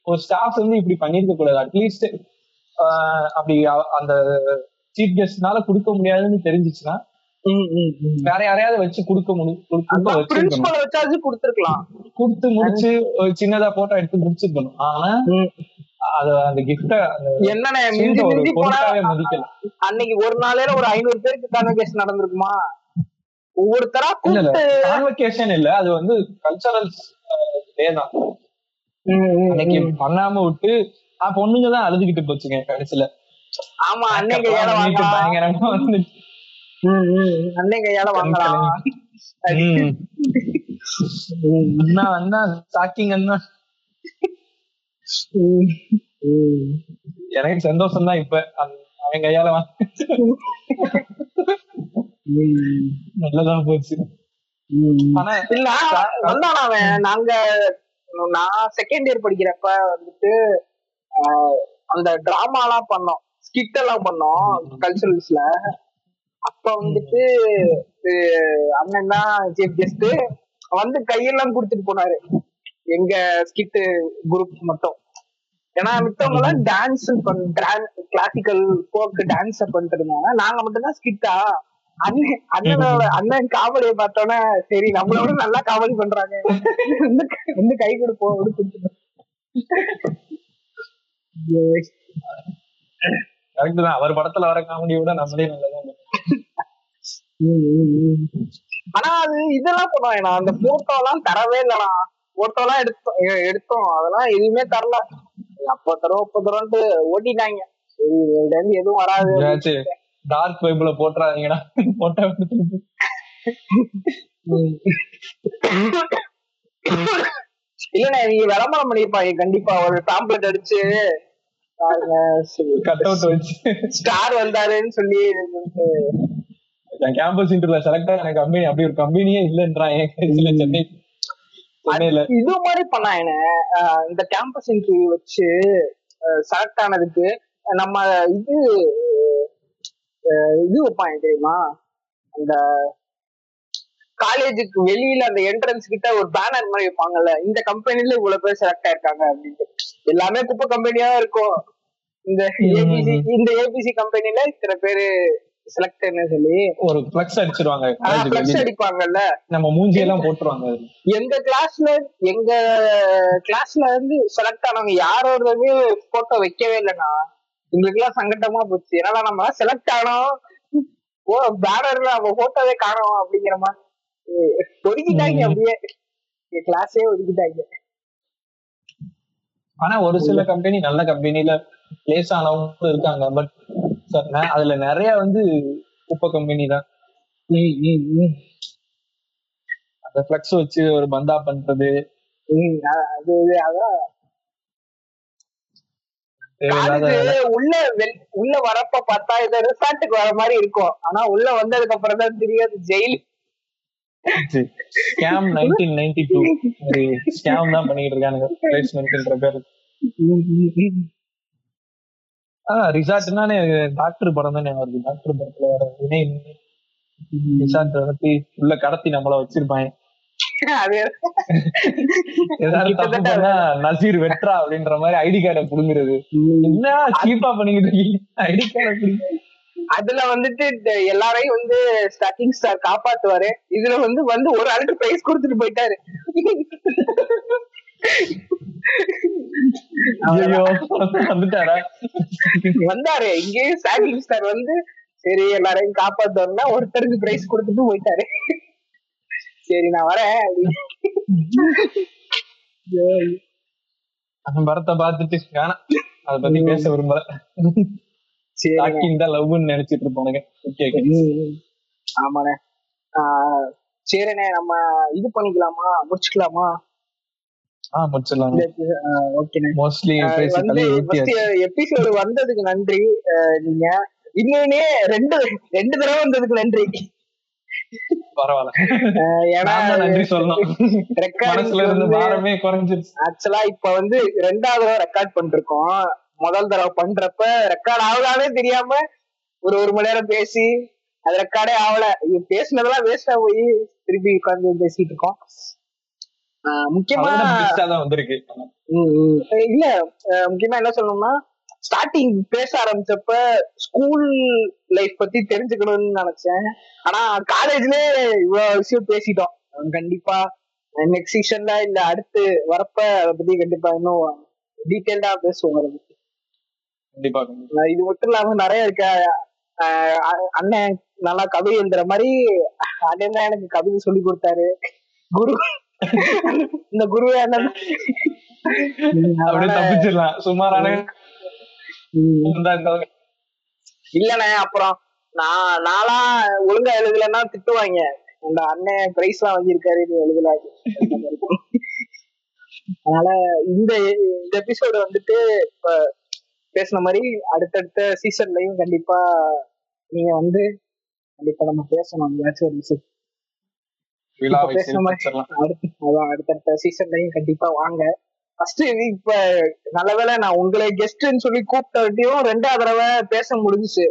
ஒரு ஸ்டாஃப் வந்து இப்படி பண்ணிருக்க கூடாது. அட்லீஸ்ட் அப்படி அந்த சீஃப் கெஸ்ட்னால கொடுக்க முடியாதுன்னு தெரிஞ்சிச்சுன்னா வேற யாரையாவது வச்சு கொடுக்க முடியும். குடுத்து முடிச்சு சின்னதா போட்டோ எடுத்து முடிச்சிருக்கணும். ஆனா அன்னைக்கு ஒரு நாளே ஒரு 500 பேருக்கு கான்வகேஷன் நடந்திருக்குமா? ஒவ்வொருத்தரா கான்வகேஷன் இல்ல, அது வந்து கல்ச்சரல் டே தான். அன்னைக்கு பண்ணாம விட்டு பொண்ணுங்கதான் அழுதுகிட்டு போச்சுங்க கடைசியில. ஆமா அன்னைக்கு பயங்கரமா வந்து அன்னைக்கு வாங்கலாம். எனக்கு சந்தோஷம் தான் இப்ப அவன் கையால நல்லதான் போச்சு. நான் செகண்ட் இயர் படிக்கிறப்ப வந்துட்டு அந்த டிராமா எல்லாம் பண்ணோம், ஸ்கிட் எல்லாம் பண்ணோம் கல்ச்சுரல்ஸ்ல. அப்ப வந்துட்டு அண்ணன் தான் சீஃப் கெஸ்ட் வந்து கையெல்லாம் குடுத்துட்டு போனாரு எங்க ஸ்கிட் குரூப் மட்டும். ஏன்னா மித்தவங்க எல்லாம் டான்ஸ் கிளாசிக்கல் ஃபோக் டான்ஸ் பண்ணிட்டு இருந்தாங்க, நாங்க மட்டும் தான் ஸ்கிட்டா. அண்ணன் காவலியை பார்த்தோன்னா சரி நம்மளோட நல்லா காவலி பண்றாங்க வந்து கை கொடுப்போம் கரெக்ட் தான். அவர் படத்துல வர காமெடியை விட நம்மளே நல்லதான். ஆனா அது இதெல்லாம் பண்ணுவாங்க அந்த போட்டோ எல்லாம் தரவே இல்லைனா போட்டோலாம் எடுத்தோம் அதெல்லாம் எதுவுமே தரல. அப்ப தரம் இப்ப தரம்ட்டு ஓட்டிட்டாங்க. எதுவும் வராது டார்க் வைப்ல போட்டுறாதீங்கன்னா போட்டோ இல்லண்ணா நீங்க விளம்பரம் பண்ணிருப்பாங்க கண்டிப்பா. ஒரு பாம்ப்ளெட் அடிச்சு கட் அவுட் வச்சு ஸ்டார் வந்தாருன்னு சொல்லி கேம்பஸ் இன்டர்வியூல செலக்ட் ஆன கம்பெனி அப்படி ஒரு கம்பெனியே இல்லைன்றான். என் சென்னை இது மாதிரி பண்ணா என்ன இந்த கேம்பஸ் இன்டர்வியூ வச்சு செலக்ட் ஆனதுக்கு நம்ம இது இது வைப்பாங்க தெரியுமா இந்த காலேஜுக்கு வெளியில அந்த என்ட்ரன்ஸ் கிட்ட ஒரு பேனர் மாதிரி வைப்பாங்கல்ல இந்த கம்பெனில இவ்வளவு பேர் செலக்ட் ஆயிருக்காங்க அப்படின்ட்டு. எல்லாமே குப்பை கம்பெனியா இருக்கும். இந்த ஏபிசி கம்பெனில இத்தனை பேரு செலக்டர்னு சொல்லி ஒரு பிளக்ஸ் அடிச்சிருவாங்க, பிளக்ஸ் அடிப்பாங்கல்ல, நம்ம மூஞ்சியெல்லாம் போட்டுருவாங்க. எங்க கிளாஸ்ல இருந்து செலக்ட் ஆனவங்க யாரோடது போட்டோ வைக்கவே இல்லைன்னா எங்களுக்கு எல்லாம் சங்கட்டமா போச்சு. ஏன்னா நம்ம செலக்ட் ஆனோம், பேனர்ல அவங்க போட்டோவே காணோம் அப்படிங்கிற மாதிரி ஒதுக்கிட்டாங்க. அப்படியே கிளாஸே ஒதுக்கிட்டாங்க. ஆனா ஒரு சில கம்பெனி நல்ல கம்பெனில பிளேஸ் ஆனவங்க இருக்காங்க. பட் அதுல நிறைய குப்பை கம்பெனி தான். அந்த பிளக்ஸ் வச்சு ஒரு பந்தா பண்றது உள்ள வரப்ப பார்த்தா இந்த ரிசார்ட்டுக்கு வர மாதிரி இருக்கும். ஆனா உள்ள வந்ததுக்கு அப்புறம் தான் தெரியாது ஜெயில். ஸ்கேம் 1992 ஸ்கேம் தான் பண்ணிட்டு இருக்கானுங்க பிளேஸ்மென்ட்ன்ற பேரு. ரிசார்ட்னா டாக்டர் படம் தானே வருது. டாக்டர் படத்துல வர வினை ரிசார்ட் நடத்தி உள்ள கடத்தி நம்மள வச்சிருப்பாங்க. நசீர் வெட்ரா அப்படின்ற மாதிரி ஐடி கார்டை புடுங்குறது. என்ன சீப்பா பண்ணிக்கிட்டு இருக்கீங்க ஐடி கார்டை புடுங்க. அதுல எல்லாரையும் ஸ்டார்டிங் ஸ்டார் காப்பாத்துவாரு. இதுல வந்து ஒரு ஆளுக்கு பிரைஸ் கொடுத்துட்டு போயிட்டாரு. வந்தாரு இங்கேயும் ஸ்டார்டிங் ஸ்டார் சரி எல்லாரையும் காப்பாத்துவாருன்னா ஒருத்தருக்கு பிரைஸ் கொடுத்துட்டு போயிட்டாரு. சரி நான் வரேன். படத்தை பாத்துட்டு காணா அத பத்தி பேச விரும்பல. நினைச்சிட்டு இருப்பானுங்க. சரிண்ணே நம்ம இது பண்ணிக்கலாமா, முடிச்சுக்கலாமா? எபிசோடு வந்ததுக்கு நன்றி. நீங்க இன்னொன்னு ரெண்டு தடவை வந்ததுக்கு நன்றி. பரவாயில்ல, ஏன்னா நன்றி சொல்லணும். குறைஞ்சிருச்சு ஆக்சுவலா. இப்ப ரெண்டாவது தடவை ரெக்கார்ட் பண்ணிருக்கோம். முதல் தடவை பண்றப்ப ரெக்கார்ட் ஆகலானே தெரியாம ஒரு மணி நேரம் பேசி அது ரெக்கார்டே ஆகல. பேசினதெல்லாம் வேஸ்டா போய் திருப்பி உட்கார்ந்து பேசிட்டு இருக்கோம். முக்கியமா என்ன சொல்லணும்னா, ஸ்டார்டிங் பேச ஆரம்பிச்சப்ப ஸ்கூல் லைஃப் பத்தி தெரிஞ்சுக்கணும்னு நினைச்சேன். ஆனா காலேஜ்லயே இவ்வளவு விஷயம் பேசிட்டோம். கண்டிப்பா நெக்ஸ்ட் செஷன்ல இல்ல அடுத்து வரப்ப அதை பத்தி கண்டிப்பா இன்னும் டீட்டெயில்டா பேசுவோம். இது மட்டும் இல்லாம நிறைய இருக்க அண்ணன் நல்லா கவிதை எழுதுற மாதிரி அண்ணன் தான் எனக்கு கவிதை சொல்லி கொடுத்தாரு. குரு இந்த குருவே அண்ணன் தப்பிச்சிடலாம் சுமாரான இல்லண்ணே. அப்புறம் நானா ஒழுங்கா எழுதலன்னா திட்டுவாங்க, அந்த அண்ணன் பிரைஸ் எல்லாம் வாங்கியிருக்காரு நீ எழுதல. அதனால இந்த எபிசோடு இப்ப பேசின மாதிரி அடுத்தடுத்த சீசன்லயும் கண்டிப்பா நீங்க கண்டிப்பா நம்ம பேசணும். அடுத்தடுத்த சீசன்லயும் கண்டிப்பா வாங்க. ஃபர்ஸ்ட் இப்ப நல்லவேளை நான் உங்களை கெஸ்ட்ன்னு சொல்லி கூப்பிட்டவட்டியும் ரெண்டாவது தடவை பேச முடிஞ்சுச்சு.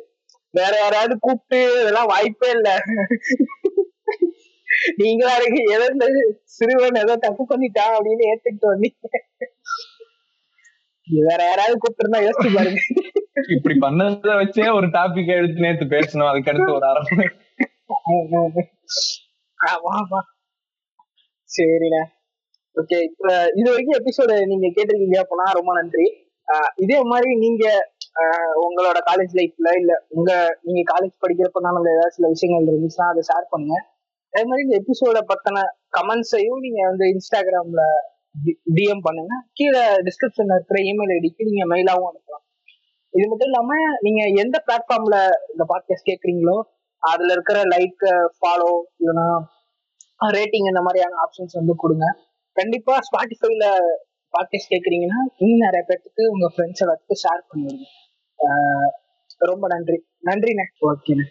வேற யாராவது கூப்பிட்டு இதெல்லாம் வாய்ப்பே இல்ல. நீங்களா எதோ சிறுவன் ஏதோ தப்பு பண்ணிட்டான் அப்படின்னு ஏத்துக்கிட்டு வந்தீங்க. வேற யாராவது கூப்பிட்டு இருந்தா யோசிச்சு பாருங்க. இப்படி பண்ணத வச்சே ஒரு டாபிக் எடுத்து நேத்து பேசணும். அதுக்கடுத்து ஒரு ஆரம்பம். சரிண்ணா, ஓகே. இப்ப இது வரைக்கும் எபிசோடு நீங்க கேட்டிருக்கீங்க அப்படின்னா ரொம்ப நன்றி. இதே மாதிரி நீங்க உங்களோட காலேஜ் லைஃப்ல இல்ல நீங்க காலேஜ் படிக்கிறப்பனால ஏதாவது சில விஷயங்கள் இருந்துச்சுன்னா அதை ஷேர் பண்ணுங்க. அதே மாதிரி இந்த எபிசோட பத்தின கமெண்ட்ஸையும் நீங்க இன்ஸ்டாகிராம்ல டிஎம் பண்ணுங்க. கீழே டிஸ்கிரிப்ஷன்ல இருக்கிற இமெயில் ஐடிக்கு நீங்க மெயிலாவும் அனுப்பலாம். இது மட்டும் இல்லாம நீங்க எந்த பிளாட்ஃபார்ம்ல இந்த பாட்காஸ்ட் கேட்குறீங்களோ அதுல இருக்கிற லைக், ஃபாலோ, இல்லைன்னா ரேட்டிங் இந்த மாதிரியான ஆப்ஷன்ஸ் கொடுங்க. கண்டிப்பா ஸ்பாட்டிஃபைல பாட்காஸ்ட் கேட்குறீங்கன்னா இன்னும் நிறைய பேர்த்துக்கு உங்க ஃப்ரெண்ட்ஸ் எல்லாத்துக்கும் ஷேர் பண்ணிடுங்க. ரொம்ப நன்றி. நன்றிண்ணே. ஓகேண்ணே.